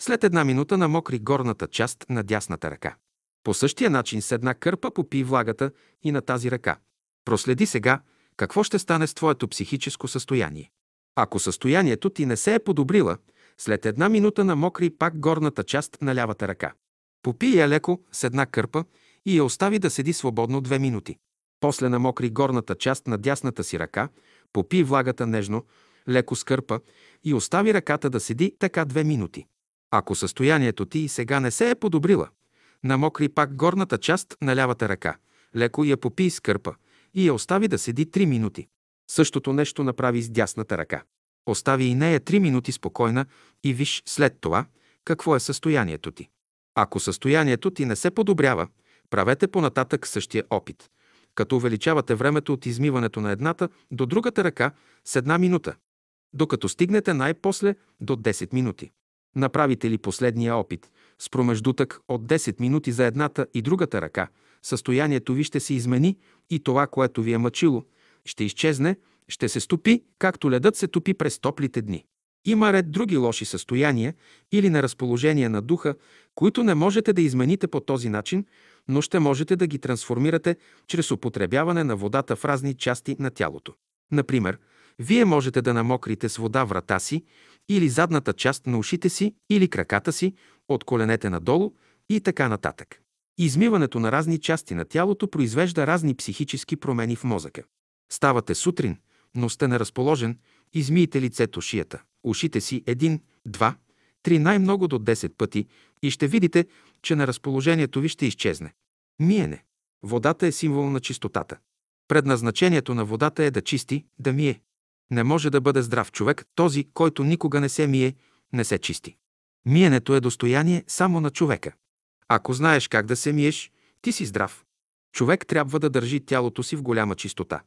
След една минута намокри горната част на дясната ръка. По същия начин с една кърпа попи влагата и на тази ръка. Проследи сега какво ще стане с твоето психическо състояние. Ако състоянието ти не се е подобрила, след една минута намокри пак горната част на лявата ръка. Попи я леко с една кърпа и я остави да седи свободно 2 минути. После намокри горната част на дясната си ръка, попи влагата нежно, леко с кърпа и остави ръката да седи така 2 минути. Ако състоянието ти и сега не се е подобрила, намокри пак горната част на лявата ръка, леко я попи с кърпа и я остави да седи 3 минути. Същото нещо направи с дясната ръка. Остави и нея 3 минути спокойна и виж след това какво е състоянието ти. Ако състоянието ти не се подобрява, правете понататък същия опит, като увеличавате времето от измиването на едната до другата ръка с 1 минута, докато стигнете най-после до 10 минути. Направите ли последния опит с промеждутък от 10 минути за едната и другата ръка, състоянието ви ще се измени и това, което ви е мъчило, ще изчезне, ще се стопи, както ледът се топи през топлите дни. Има ред други лоши състояния или неразположения на духа, които не можете да измените по този начин, но ще можете да ги трансформирате чрез употребяване на водата в разни части на тялото. Например, вие можете да намокрите с вода врата си или задната част на ушите си или краката си, от коленете надолу и така нататък. Измиването на разни части на тялото произвежда разни психически промени в мозъка. Ставате сутрин, но сте неразположен, измийте лицето, шията, ушите си 1, 2, 3, най-много до 10 пъти и ще видите, че неразположението ви ще изчезне. Миене. Водата е символ на чистотата. Предназначението на водата е да чисти, да мие. Не може да бъде здрав човек този, който никога не се мие, не се чисти. Миенето е достояние само на човека. Ако знаеш как да се миеш, ти си здрав. Човек трябва да държи тялото си в голяма чистота.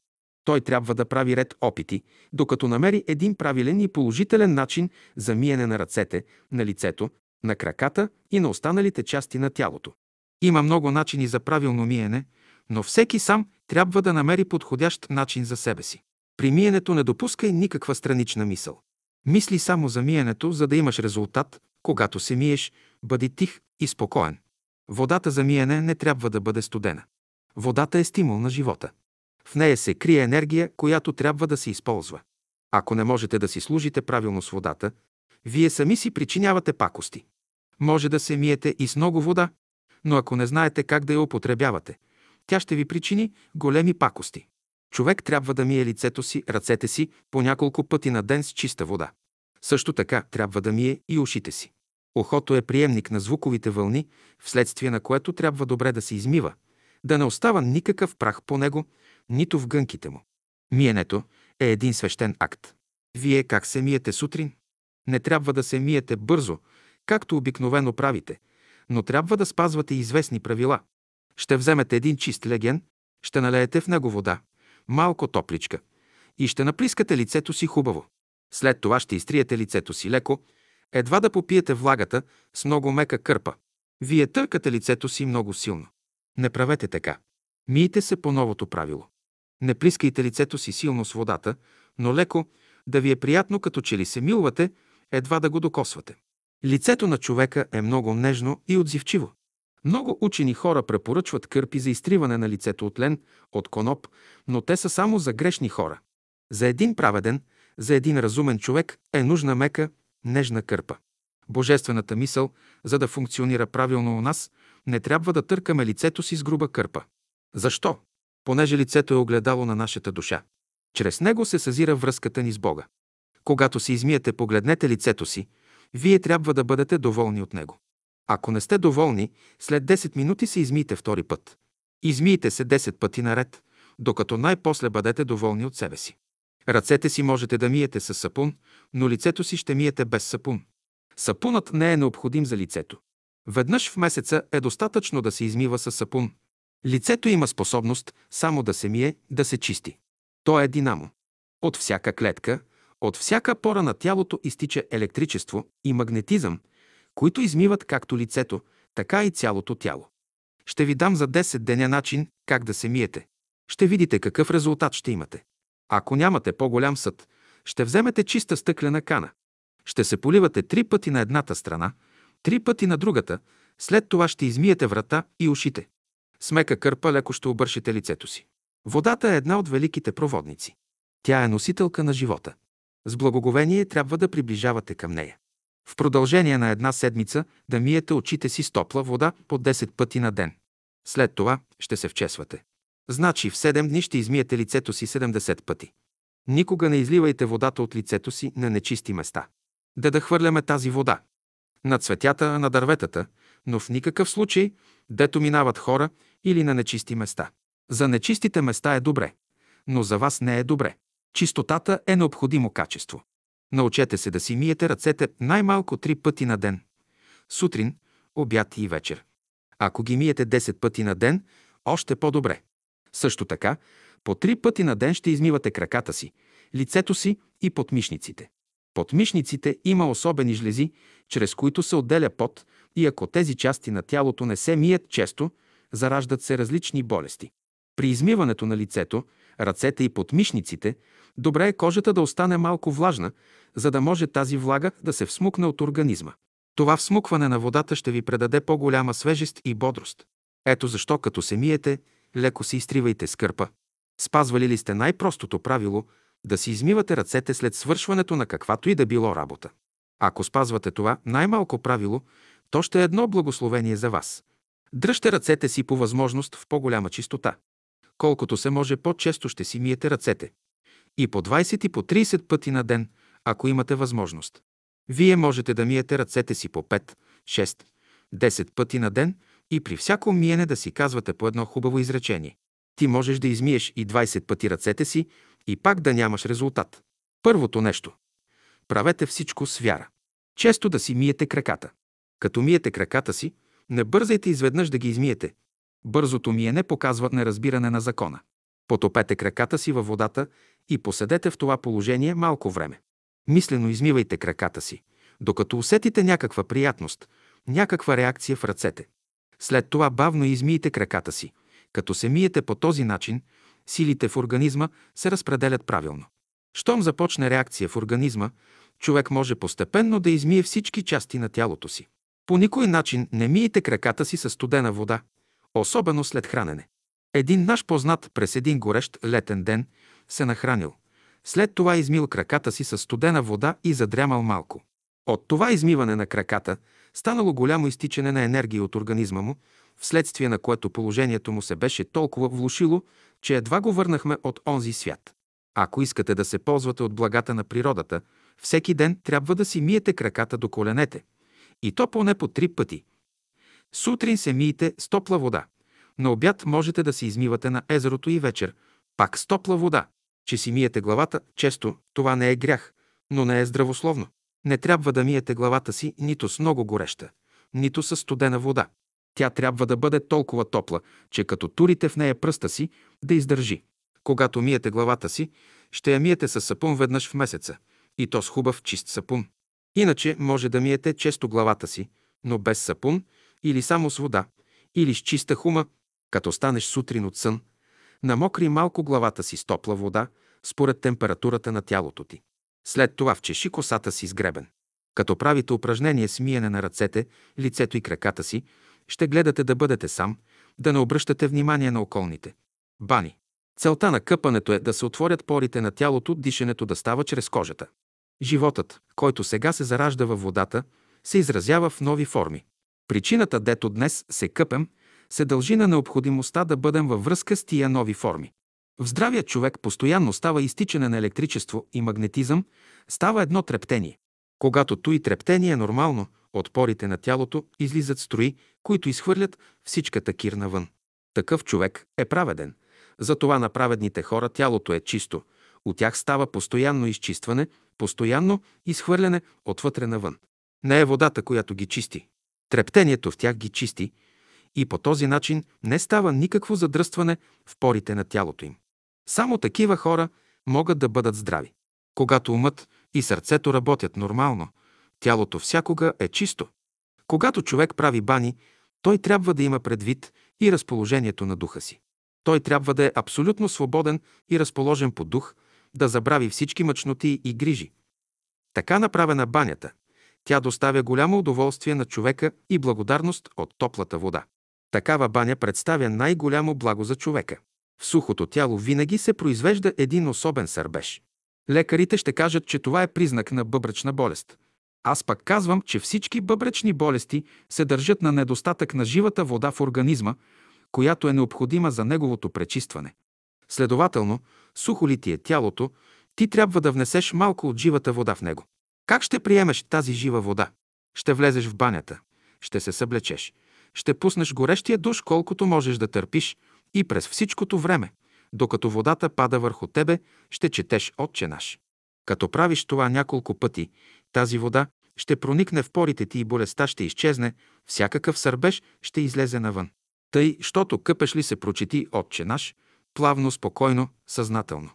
Той трябва да прави ред опити, докато намери един правилен и положителен начин за миене на ръцете, на лицето, на краката и на останалите части на тялото. Има много начини за правилно миене, но всеки сам трябва да намери подходящ начин за себе си. При миенето не допускай никаква странична мисъл. Мисли само за миенето, за да имаш резултат. Когато се миеш, бъди тих и спокоен. Водата за миене не трябва да бъде студена. Водата е стимул на живота. В нея се крие енергия, която трябва да се използва. Ако не можете да си служите правилно с водата, вие сами си причинявате пакости. Може да се миете и с много вода, но ако не знаете как да я употребявате, тя ще ви причини големи пакости. Човек трябва да мие лицето си, ръцете си по няколко пъти на ден с чиста вода. Също така трябва да мие и ушите си. Ухото е приемник на звуковите вълни, вследствие на което трябва добре да се измива, да не остава никакъв прах по него, нито в гънките му. Миенето е един свещен акт. Вие как се миете сутрин? Не трябва да се миете бързо, както обикновено правите, но трябва да спазвате известни правила. Ще вземете един чист леген, ще налеете в него вода, малко топличка, и ще наплискате лицето си хубаво. След това ще изтриете лицето си леко, едва да попиете влагата с много мека кърпа. Вие търкате лицето си много силно. Не правете така. Мийте се по новото правило. Не плискайте лицето си силно с водата, но леко, да ви е приятно, като че ли се милвате, едва да го докосвате. Лицето на човека е много нежно и отзивчиво. Много учени хора препоръчват кърпи за изтриване на лицето от лен, от коноп, но те са само за грешни хора. За един праведен, за един разумен човек е нужна мека, нежна кърпа. Божествената мисъл, за да функционира правилно у нас, не трябва да търкаме лицето си с груба кърпа. Защо? Понеже лицето е огледало на нашата душа. Чрез него се съзира връзката ни с Бога. Когато се измиете, погледнете лицето си, вие трябва да бъдете доволни от него. Ако не сте доволни, след 10 минути се измийте втори път. Измийте се 10 пъти наред, докато най-после бъдете доволни от себе си. Ръцете си можете да миете с сапун, но лицето си ще миете без сапун. Сапунът не е необходим за лицето. Веднъж в месеца е достатъчно да се измива с сапун. Лицето има способност само да се мие, да се чисти. То е динамо. От всяка клетка, от всяка пора на тялото изтича електричество и магнетизъм, които измиват както лицето, така и цялото тяло. Ще ви дам за 10 деня начин как да се миете. Ще видите какъв резултат ще имате. Ако нямате по-голям съд, ще вземете чиста стъклена кана. Ще се поливате 3 пъти на едната страна, 3 пъти на другата, след това ще измиете врата и ушите. С мека кърпа леко ще обършите лицето си. Водата е една от великите проводници. Тя е носителка на живота. С благоговение трябва да приближавате към нея. В продължение на 1 седмица да миете очите си с топла вода по 10 пъти на ден. След това ще се вчесвате. Значи в 7 дни ще измиете лицето си 70 пъти. Никога не изливайте водата от лицето си на нечисти места. Да хвърляме тази вода на цветята, на дърветата, но в никакъв случай, дето минават хора или на нечисти места. За нечистите места е добре, но за вас не е добре. Чистотата е необходимо качество. Научете се да си миете ръцете най-малко 3 пъти на ден. Сутрин, обяд и вечер. Ако ги миете 10 пъти на ден, още по-добре. Също така, по 3 пъти на ден ще измивате краката си, лицето си и подмишниците. Под мишниците има особени жлези, чрез които се отделя пот, и ако тези части на тялото не се мият често, зараждат се различни болести. При измиването на лицето, ръцете и подмишниците, добре е кожата да остане малко влажна, за да може тази влага да се всмукне от организма. Това всмукване на водата ще ви предаде по-голяма свежест и бодрост. Ето защо, като се миете, леко се изтривайте с кърпа. Спазвали ли сте най-простото правило да си измивате ръцете след свършването на каквато и да било работа? Ако спазвате това най-малко правило, то ще е едно благословение за вас. Дръжте ръцете си по възможност в по-голяма чистота. Колкото се може по-често ще си миете ръцете. И по 20 и по 30 пъти на ден, ако имате възможност. Вие можете да миете ръцете си по 5, 6, 10 пъти на ден и при всяко миене да си казвате по едно хубаво изречение. Ти можеш да измиеш и 20 пъти ръцете си и пак да нямаш резултат. Първото нещо. Правете всичко с вяра. Често да си миете краката. Като миете краката си, не бързайте изведнъж да ги измиете. Бързото миене показва неразбиране на закона. Потопете краката си във водата и поседете в това положение малко време. Мислено измивайте краката си, докато усетите някаква приятност, някаква реакция в ръцете. След това бавно измийте краката си. Като се миете по този начин, силите в организма се разпределят правилно. Щом започне реакция в организма, човек може постепенно да измие всички части на тялото си. По никой начин не мийте краката си със студена вода, особено след хранене. Един наш познат през един горещ летен ден се нахранил. След това измил краката си със студена вода и задрямал малко. От това измиване на краката станало голямо изтичане на енергия от организма му, вследствие на което положението му се беше толкова влошило, че едва го върнахме от онзи свят. Ако искате да се ползвате от благата на природата, всеки ден трябва да си миете краката до коленете. И то поне по 3 пъти. Сутрин се мийте с топла вода. На обяд можете да се измивате на езерото и вечер. Пак с топла вода. Че си миете главата често, това не е грях, но не е здравословно. Не трябва да миете главата си нито с много гореща, нито с студена вода. Тя трябва да бъде толкова топла, че като турите в нея пръста си, да издържи. Когато миете главата си, ще я миете със сапун веднъж в месеца, и то с хубав чист сапун. Иначе може да миете често главата си, но без сапун, или само с вода, или с чиста хума. Като станеш сутрин от сън, намокри малко главата си с топла вода, според температурата на тялото ти. След това вчеши косата си с гребен. Като правите упражнение с миене на ръцете, лицето и краката си, ще гледате да бъдете сам, да не обръщате внимание на околните. Бани. Целта на къпането е да се отворят порите на тялото, дишането да става чрез кожата. Животът, който сега се заражда във водата, се изразява в нови форми. Причината, дето днес се къпем, се дължи на необходимостта да бъдем във връзка с тия нови форми. В здравия човек постоянно става изтичане на електричество и магнетизъм, става едно трептение. Когато той трептение е нормално, от порите на тялото излизат струи, които изхвърлят всичката кир навън. Такъв човек е праведен. Затова на праведните хора тялото е чисто. От тях става постоянно изчистване, постоянно изхвърляне отвътре навън. Не е водата, която ги чисти. Трептението в тях ги чисти и по този начин не става никакво задръстване в порите на тялото им. Само такива хора могат да бъдат здрави. Когато умът и сърцето работят нормално, тялото всякога е чисто. Когато човек прави бани, той трябва да има предвид и разположението на духа си. Той трябва да е абсолютно свободен и разположен по дух, да забрави всички мъчноти и грижи. Така направена банята, тя доставя голямо удоволствие на човека и благодарност от топлата вода. Такава баня представя най-голямо благо за човека. В сухото тяло винаги се произвежда един особен сърбеж. Лекарите ще кажат, че това е признак на бъбречна болест. Аз пък казвам, че всички бъбречни болести се държат на недостатък на живата вода в организма, която е необходима за неговото пречистване. Следователно, сухо ли ти е тялото, ти трябва да внесеш малко от живата вода в него. Как ще приемеш тази жива вода? Ще влезеш в банята, ще се съблечеш, ще пуснеш горещия душ колкото можеш да търпиш и през всичкото време, докато водата пада върху тебе, ще четеш Отче наш. Като правиш това няколко пъти, тази вода ще проникне в порите ти и болестта ще изчезне, всякакъв сърбеж ще излезе навън. Тъй, щото къпеш ли се прочети Отче наш, плавно, спокойно, съзнателно.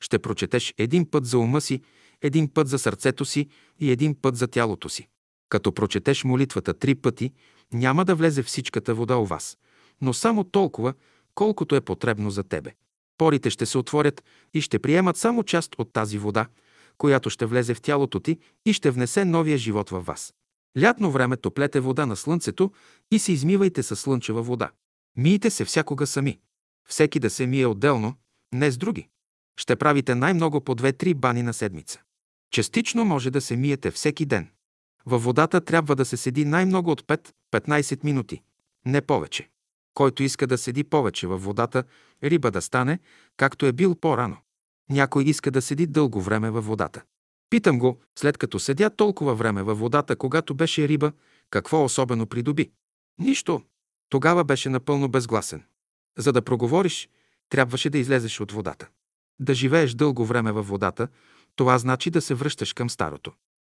Ще прочетеш един път за ума си, един път за сърцето си и един път за тялото си. Като прочетеш молитвата 3 пъти, няма да влезе всичката вода у вас, но само толкова, колкото е потребно за тебе. Порите ще се отворят и ще приемат само част от тази вода, която ще влезе в тялото ти и ще внесе новия живот във вас. Лятно време топлете вода на слънцето и се измивайте със слънчева вода. Мийте се всякога сами. Всеки да се мие отделно, не с други. Ще правите най-много по 2-3 бани на седмица. Частично може да се миете всеки ден. Във водата трябва да се седи най-много от 5-15 минути, не повече. Който иска да седи повече във водата, риба да стане, както е бил по-рано. Някой иска да седи дълго време във водата. Питам го, след като седя толкова време във водата, когато беше риба, какво особено придоби? Нищо. Тогава беше напълно безгласен. За да проговориш, трябваше да излезеш от водата. Да живееш дълго време във водата, това значи да се връщаш към старото.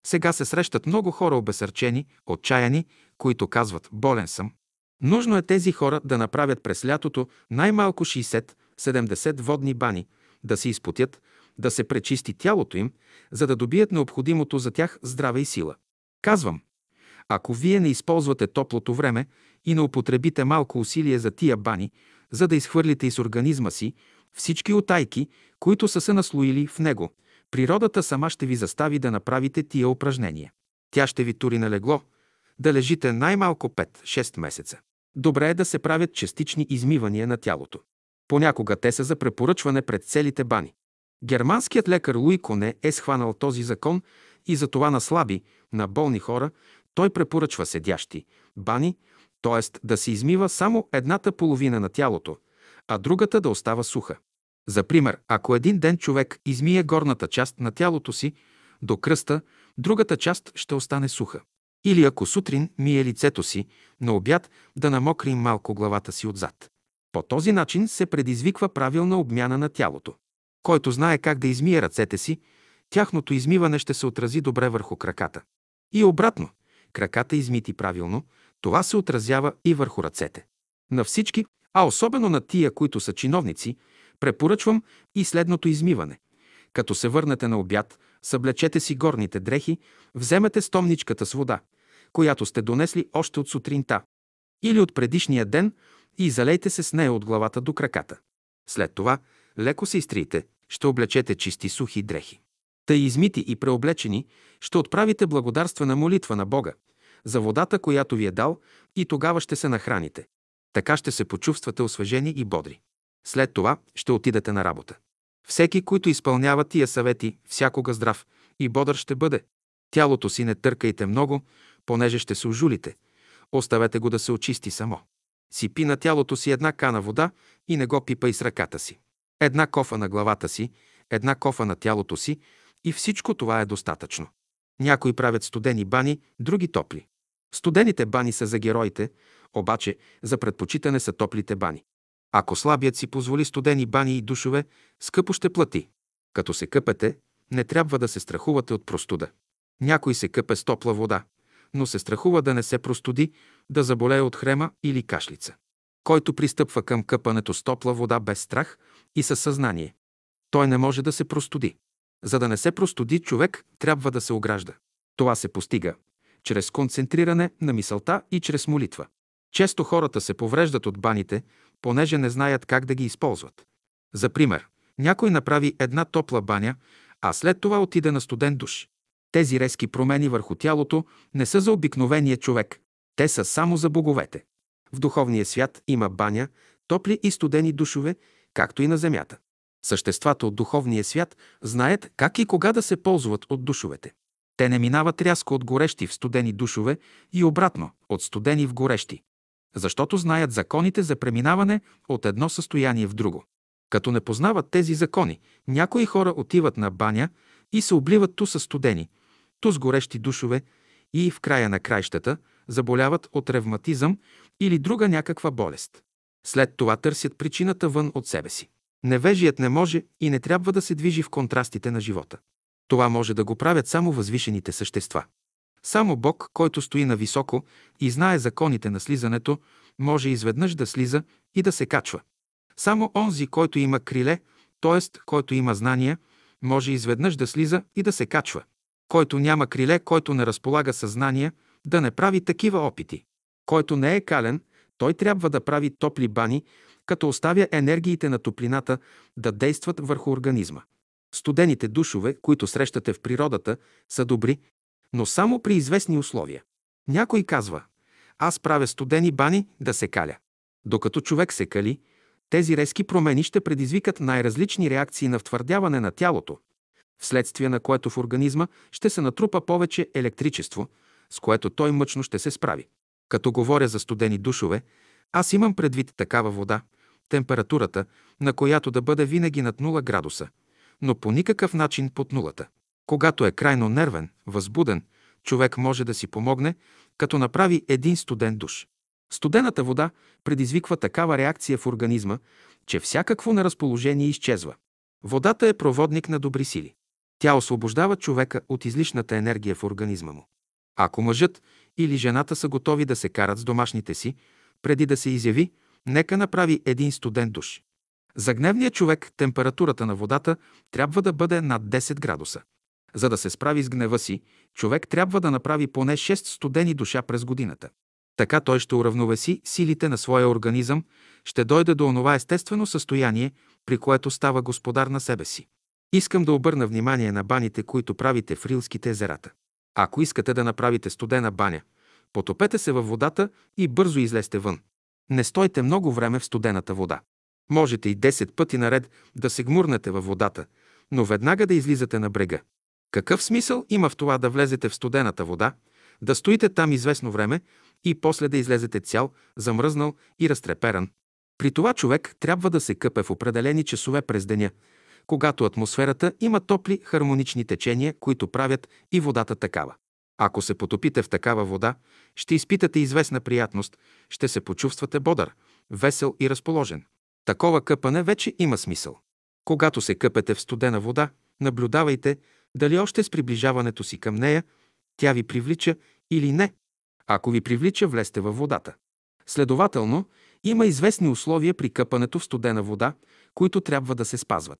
Сега се срещат много хора обесърчени, отчаяни, които казват «болен съм». Нужно е тези хора да направят през лятото най-малко 60-70 водни бани, да се изпотят, да се пречисти тялото им, за да добият необходимото за тях здраве и сила. Казвам, ако вие не използвате топлото време и не употребите малко усилие за тия бани, за да изхвърлите из организма си всички утайки, които са се наслоили в него, природата сама ще ви застави да направите тия упражнения. Тя ще ви тури на легло, да лежите най-малко 5-6 месеца. Добре е да се правят частични измивания на тялото. Понякога те са за препоръчване пред целите бани. Германският лекар Луи Коне е схванал този закон и затова на слаби, на болни хора, той препоръчва седящи бани, т.е. да се измива само едната половина на тялото, а другата да остава суха. За пример, ако един ден човек измие горната част на тялото си до кръста, другата част ще остане суха. Или ако сутрин мие лицето си, на обяд да намокри малко главата си отзад. По този начин се предизвиква правилна обмяна на тялото. Който знае как да измие ръцете си, тяхното измиване ще се отрази добре върху краката. И обратно, краката измити правилно, това се отразява и върху ръцете. На всички, а особено на тия, които са чиновници, препоръчвам и следното измиване. Като се върнете на обяд, съблечете си горните дрехи, вземете стомничката с вода, която сте донесли още от сутринта или от предишния ден и залейте се с нея от главата до краката. След това леко се изтрийте, ще облечете чисти сухи дрехи. Тъй измити и преоблечени ще отправите благодарствена молитва на Бога за водата, която ви е дал, и тогава ще се нахраните. Така ще се почувствате освежени и бодри. След това ще отидете на работа. Всеки, който изпълнява тия съвети, всякога здрав и бодър ще бъде. Тялото си не търкайте много, понеже ще се ожулите. Оставете го да се очисти само. Сипи на тялото си 1 кана вода и не го пипай с ръката си. Една кофа на главата си, една кофа на тялото си и всичко това е достатъчно. Някои правят студени бани, други топли. Студените бани са за героите, обаче за предпочитане са топлите бани. Ако слабият си позволи студени бани и душове, скъпо ще плати. Като се къпете, не трябва да се страхувате от простуда. Някой се къпе с топла вода, но се страхува да не се простуди, да заболее от хрема или кашлица. Който пристъпва към къпането с топла вода без страх и със съзнание, той не може да се простуди. За да не се простуди, човек трябва да се огражда. Това се постига чрез концентриране на мисълта и чрез молитва. Често хората се повреждат от баните, понеже не знаят как да ги използват. За пример, някой направи една топла баня, а след това отиде на студен душ. Тези резки промени върху тялото не са за обикновения човек. Те са само за боговете. В духовния свят има баня, топли и студени душове, както и на земята. Съществата от духовния свят знаят как и кога да се ползват от душовете. Те не минават рязко от горещи в студени душове и обратно, от студени в горещи, защото знаят законите за преминаване от едно състояние в друго. Като не познават тези закони, някои хора отиват на баня и се обливат ту със студени, ту с горещи душове и в края на краищата заболяват от ревматизъм или друга някаква болест. След това търсят причината вън от себе си. Невежият не може и не трябва да се движи в контрастите на живота. Това може да го правят само възвишените същества. Само Бог, който стои нависоко и знае законите на слизането, може изведнъж да слиза и да се качва. Само онзи, който има криле, т.е. който има знания, може изведнъж да слиза и да се качва. Който няма криле, който не разполага със знания, да не прави такива опити. Който не е кален, той трябва да прави топли бани, като оставя енергиите на топлината да действат върху организма. Студените душове, които срещате в природата, са добри, но само при известни условия. Някой казва: аз правя студени бани да се каля. Докато човек се кали, тези резки промени ще предизвикат най-различни реакции на втвърдяване на тялото, вследствие на което в организма ще се натрупа повече електричество, с което той мъчно ще се справи. Като говоря за студени душове, аз имам предвид такава вода, температурата на която да бъде винаги над 0 градуса, но по никакъв начин под нулата. Когато е крайно нервен, възбуден, човек може да си помогне, като направи един студен душ. Студената вода предизвиква такава реакция в организма, че всякакво неразположение изчезва. Водата е проводник на добри сили. Тя освобождава човека от излишната енергия в организма му. Ако мъжът или жената са готови да се карат с домашните си, преди да се изяви, нека направи един студен душ. За гневния човек температурата на водата трябва да бъде над 10 градуса. За да се справи с гнева си, човек трябва да направи поне 6 студени душа през годината. Така той ще уравновеси силите на своя организъм, ще дойде до онова естествено състояние, при което става господар на себе си. Искам да обърна внимание на баните, които правите в рилските езерата. Ако искате да направите студена баня, потопете се във водата и бързо излезте вън. Не стойте много време в студената вода. Можете и 10 пъти наред да се гмурнете във водата, но веднага да излизате на брега. Какъв смисъл има в това да влезете в студената вода, да стоите там известно време и после да излезете цял, замръзнал и разтреперан? При това човек трябва да се къпе в определени часове през деня, когато атмосферата има топли хармонични течения, които правят и водата такава. Ако се потопите в такава вода, ще изпитате известна приятност, ще се почувствате бодър, весел и разположен. Такова къпане вече има смисъл. Когато се къпете в студена вода, наблюдавайте дали още с приближаването си към нея тя ви привлича или не. Ако ви привлича, влезте във водата. Следователно, има известни условия при къпането в студена вода, които трябва да се спазват.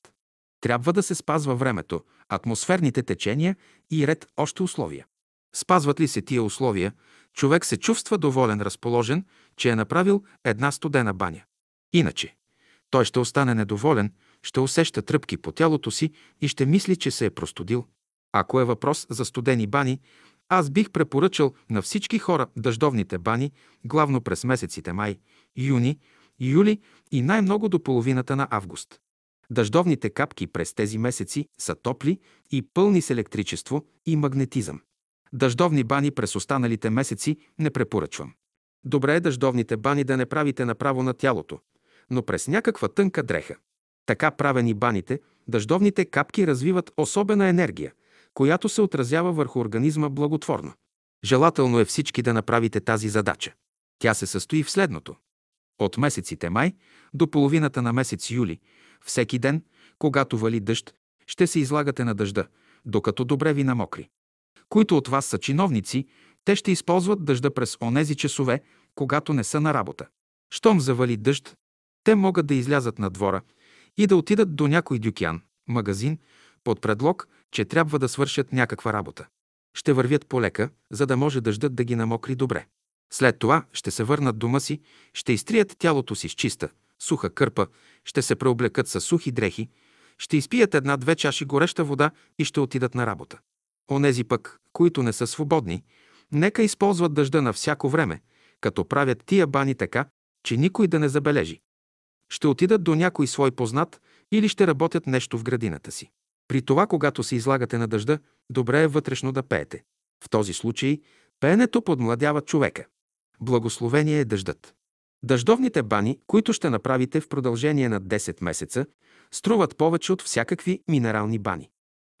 Трябва да се спазва времето, атмосферните течения и ред още условия. Спазват ли се тия условия, човек се чувства доволен, разположен, че е направил една студена баня. Иначе, той ще остане недоволен, ще усеща тръпки по тялото си и ще мисли, че се е простудил. Ако е въпрос за студени бани, аз бих препоръчал на всички хора дъждовните бани, главно през месеците май, юни, юли и най-много до половината на август. Дъждовните капки през тези месеци са топли и пълни с електричество и магнетизъм. Дъждовни бани през останалите месеци не препоръчвам. Добре е дъждовните бани да не правите направо на тялото, но през някаква тънка дреха. Така правени баните, дъждовните капки развиват особена енергия, която се отразява върху организма благотворно. Желателно е всички да направите тази задача. Тя се състои в следното. От месеците май до половината на месец юли, всеки ден, когато вали дъжд, ще се излагате на дъжда, докато добре ви намокри. Които от вас са чиновници, те ще използват дъжда през онези часове, когато не са на работа. Щом завали дъжд, те могат да излязат на двора и да отидат до някой дюкян, магазин, под предлог, че трябва да свършат някаква работа. Ще вървят полека, за да може дъждът да ги намокри добре. След това ще се върнат дома си, ще изтрият тялото си с чиста, суха кърпа, ще се преоблекат с сухи дрехи, ще изпият една-две чаши гореща вода и ще отидат на работа. Онези пък, които не са свободни, нека използват дъжда на всяко време, като правят тия бани така, че никой да не забележи. Ще отидат до някой свой познат или ще работят нещо в градината си. При това, когато се излагате на дъжда, добре е вътрешно да пеете. В този случай пеенето подмладява човека. Благословение е дъждът. Дъждовните бани, които ще направите в продължение на 10 месеца, струват повече от всякакви минерални бани.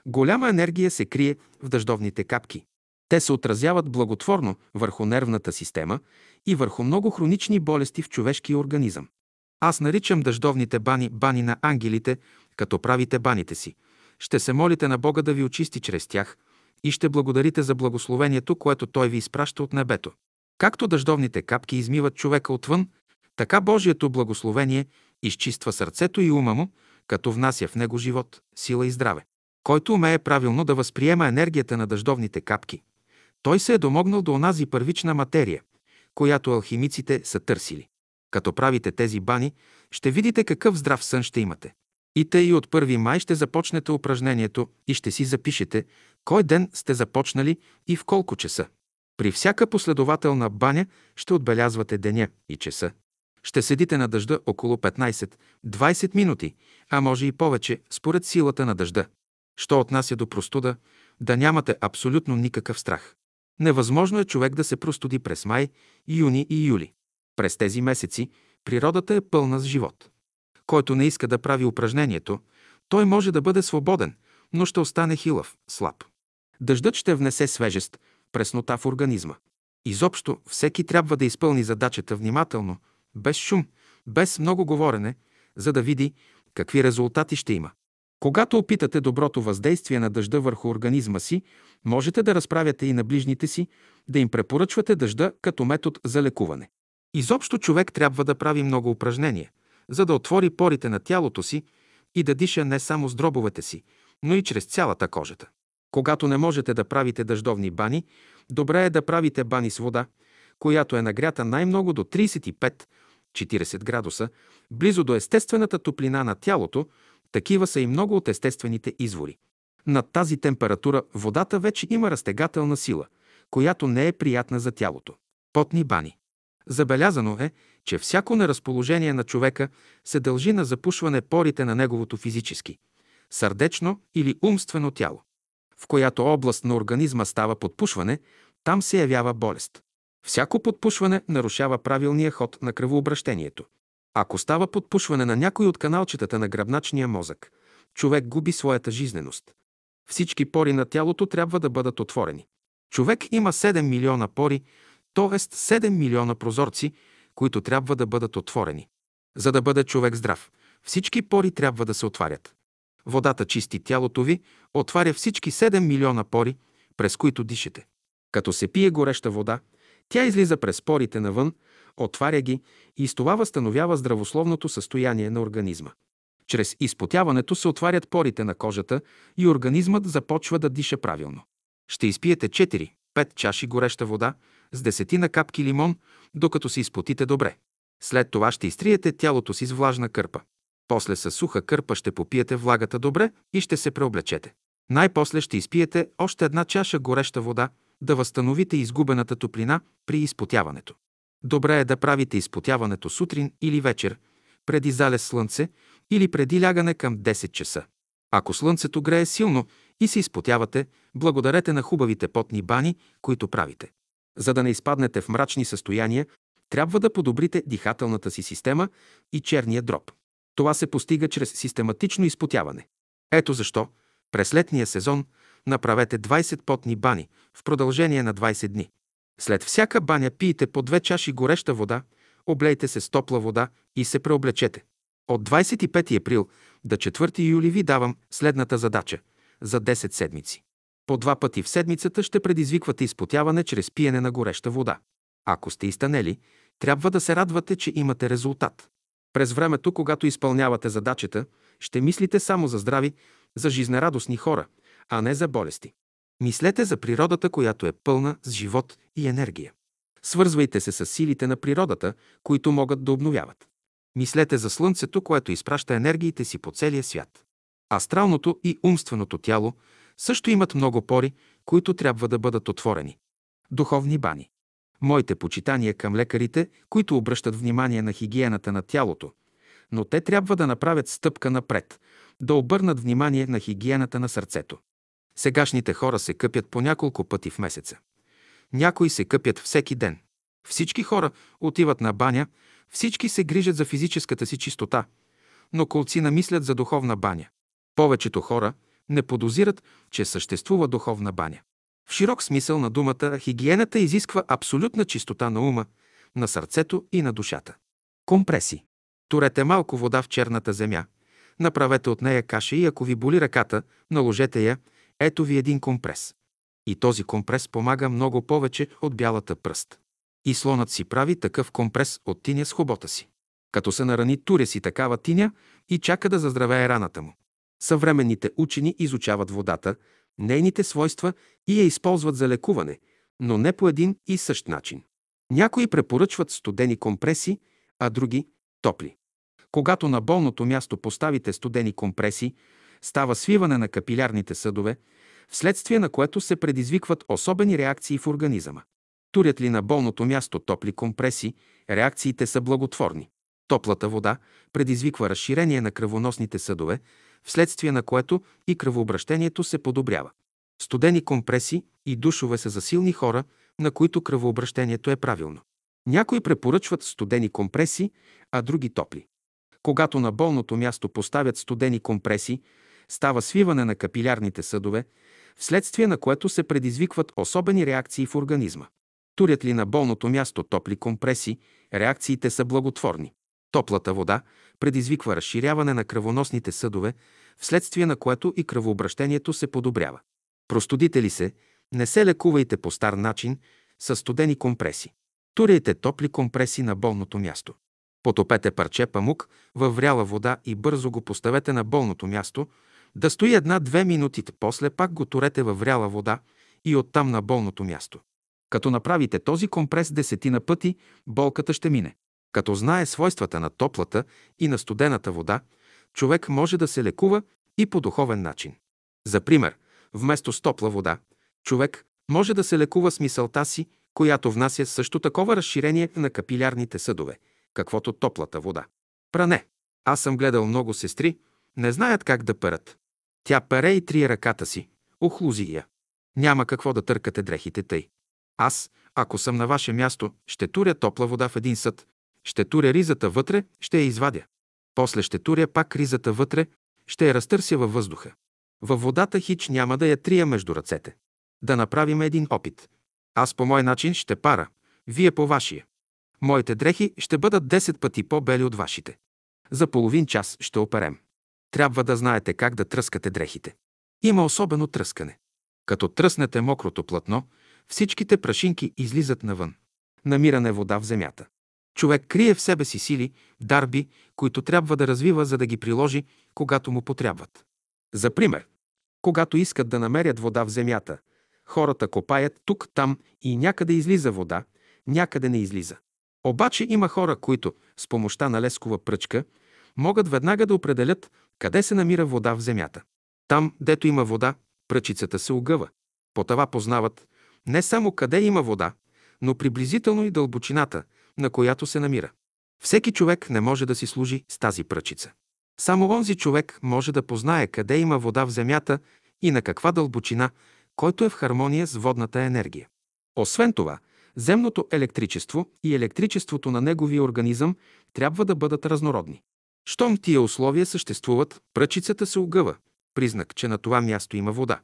Голяма енергия се крие в дъждовните капки. Те се отразяват благотворно върху нервната система и върху много хронични болести в човешкия организъм. Аз наричам дъждовните бани бани на ангелите, като правите баните си. Ще се молите на Бога да ви очисти чрез тях и ще благодарите за благословението, което Той ви изпраща от небето. Както дъждовните капки измиват човека отвън, така Божието благословение изчиства сърцето и ума му, като внася в него живот, сила и здраве. Който умее правилно да възприема енергията на дъждовните капки, той се е домогнал до онази първична материя, която алхимиците са търсили. Като правите тези бани, ще видите какъв здрав сън ще имате. И тъй от 1 май ще започнете упражнението и ще си запишете кой ден сте започнали и в колко часа. При всяка последователна баня ще отбелязвате деня и часа. Ще седите на дъжда около 15-20 минути, а може и повече, според силата на дъжда. Що отнася до простуда, да нямате абсолютно никакъв страх. Невъзможно е човек да се простуди през май, юни и юли. През тези месеци природата е пълна с живот. Който не иска да прави упражнението, той може да бъде свободен, но ще остане хилав, слаб. Дъждът ще внесе свежест, преснота в организма. Изобщо всеки трябва да изпълни задачата внимателно, без шум, без много говорене, за да види какви резултати ще има. Когато опитате доброто въздействие на дъжда върху организма си, можете да разправяте и на ближните си, да им препоръчвате дъжда като метод за лекуване. Изобщо човек трябва да прави много упражнения, за да отвори порите на тялото си и да диша не само с дробовете си, но и чрез цялата кожата. Когато не можете да правите дъждовни бани, добре е да правите бани с вода, която е нагрята най-много до 35-40 градуса, близо до естествената топлина на тялото. Такива са и много от естествените извори. Над тази температура водата вече има разтегателна сила, която не е приятна за тялото. Потни бани. Забелязано е, че всяко неразположение на човека се дължи на запушване порите на неговото физически, сърдечно или умствено тяло. В която област на организма става подпушване, там се явява болест. Всяко подпушване нарушава правилния ход на кръвообращението. Ако става подпушване на някой от каналчетата на гръбначния мозък, човек губи своята жизненост. Всички пори на тялото трябва да бъдат отворени. Човек има 7 милиона пори, т.е. 7 милиона прозорци, които трябва да бъдат отворени. За да бъде човек здрав, всички пори трябва да се отварят. Водата чисти тялото ви, отваря всички 7 милиона пори, през които дишате. Като се пие гореща вода, тя излиза през порите навън, отваря ги и с това възстановява здравословното състояние на организма. Чрез изпотяването се отварят порите на кожата и организмът започва да диша правилно. Ще изпиете 4-5 чаши гореща вода с 10 капки лимон, докато се изпотите добре. След това ще изтриете тялото си с влажна кърпа. После със суха кърпа ще попиете влагата добре и ще се преоблечете. Най-после ще изпиете още 1 чаша гореща вода да възстановите изгубената топлина при изпотяването. Добре е да правите изпотяването сутрин или вечер, преди залез слънце или преди лягане към 10 часа. Ако слънцето грее силно и се изпотявате, благодарете на хубавите потни бани, които правите. За да не изпаднете в мрачни състояния, трябва да подобрите дихателната си система и черния дроб. Това се постига чрез систематично изпотяване. Ето защо през летния сезон направете 20 потни бани в продължение на 20 дни. След всяка баня пийте по 2 чаши гореща вода, облейте се с топла вода и се преоблечете. От 25 април до 4 юли ви давам следната задача за 10 седмици. По 2 пъти в седмицата ще предизвиквате изпотяване чрез пиене на гореща вода. Ако сте изтънели, трябва да се радвате, че имате резултат. През времето, когато изпълнявате задачата, ще мислите само за здрави, за жизнерадостни хора, а не за болести. Мислете за природата, която е пълна с живот и енергия. Свързвайте се с силите на природата, които могат да обновяват. Мислете за Слънцето, което изпраща енергиите си по целия свят. Астралното и умственото тяло също имат много пори, които трябва да бъдат отворени. Духовни бани. Моите почитания към лекарите, които обръщат внимание на хигиената на тялото, но те трябва да направят стъпка напред, да обърнат внимание на хигиената на сърцето. Сегашните хора се къпят по няколко пъти в месеца. Някои се къпят всеки ден. Всички хора отиват на баня, всички се грижат за физическата си чистота, но колцина мислят за духовна баня. Повечето хора не подозират, че съществува духовна баня. В широк смисъл на думата, хигиената изисква абсолютна чистота на ума, на сърцето и на душата. Компреси. Турете малко вода в черната земя, направете от нея каша и ако ви боли ръката, наложете я, ето ви един компрес. И този компрес помага много повече от бялата пръст. И слонът си прави такъв компрес от тиня с хобота си. Като се нарани, туря си такава тиня и чака да заздравее раната му. Съвременните учени изучават водата, нейните свойства и я използват за лекуване, но не по един и същ начин. Някои препоръчват студени компреси, а други – топли. Когато на болното място поставите студени компреси, става свиване на капилярните съдове, вследствие на което се предизвикват особени реакции в организъма. Турят ли на болното място топли компреси, реакциите са благотворни. Топлата вода предизвиква разширение на кръвоносните съдове, вследствие на което и кръвообращението се подобрява. Студени компреси и душове са за силни хора, на които кръвообращението е правилно. Някои препоръчват студени компреси, а други топли. Когато на болното място поставят студени компреси, става свиване на капилярните съдове, вследствие на което се предизвикват особени реакции в организма. Турят ли на болното място топли компреси, реакциите са благотворни. Топлата вода предизвиква разширяване на кръвоносните съдове, вследствие на което и кръвообращението се подобрява. Простудите ли се, не се лекувайте по стар начин с студени компреси. Туряйте топли компреси на болното място. Потопете парче памук във вряла вода и бързо го поставете на болното място, да стои 1-2 минути, после пак го турете във вряла вода и оттам на болното място. Като направите този компрес 10 пъти, болката ще мине. Като знае свойствата на топлата и на студената вода, човек може да се лекува и по духовен начин. За пример, вместо с топла вода, човек може да се лекува с мисълта си, която внася също такова разширение на капилярните съдове, каквото топлата вода. Пране. Аз съм гледал много сестри, не знаят как да перат. Тя пере и трие ръката си, охлузи я. Няма какво да търкате дрехите тъй. Аз, ако съм на ваше място, ще туря топла вода в един съд, ще туря ризата вътре, ще я извадя. После ще туря пак ризата вътре, ще я разтърся във въздуха. Във водата хич няма да я трия между ръцете. Да направим един опит. Аз по мой начин ще пара, вие по вашия. Моите дрехи ще бъдат 10 пъти по-бели от вашите. За половин час ще оперем. Трябва да знаете как да тръскате дрехите. Има особено тръскане. Като тръснете мокрото платно, всичките прашинки излизат навън. Намиране вода в земята. Човек крие в себе си сили, дарби, които трябва да развива, за да ги приложи, когато му потребват. За пример, когато искат да намерят вода в земята, хората копаят тук, там и някъде излиза вода, някъде не излиза. Обаче има хора, които с помощта на лескова пръчка могат веднага да определят къде се намира вода в земята. Там, дето има вода, пръчицата се огъва. По това познават не само къде има вода, но приблизително и дълбочината, на която се намира. Всеки човек не може да си служи с тази пръчица. Само онзи човек може да познае къде има вода в земята и на каква дълбочина, който е в хармония с водната енергия. Освен това, земното електричество и електричеството на неговия организъм трябва да бъдат разнородни. Щом тия условия съществуват, пръчицата се огъва, признак, че на това място има вода.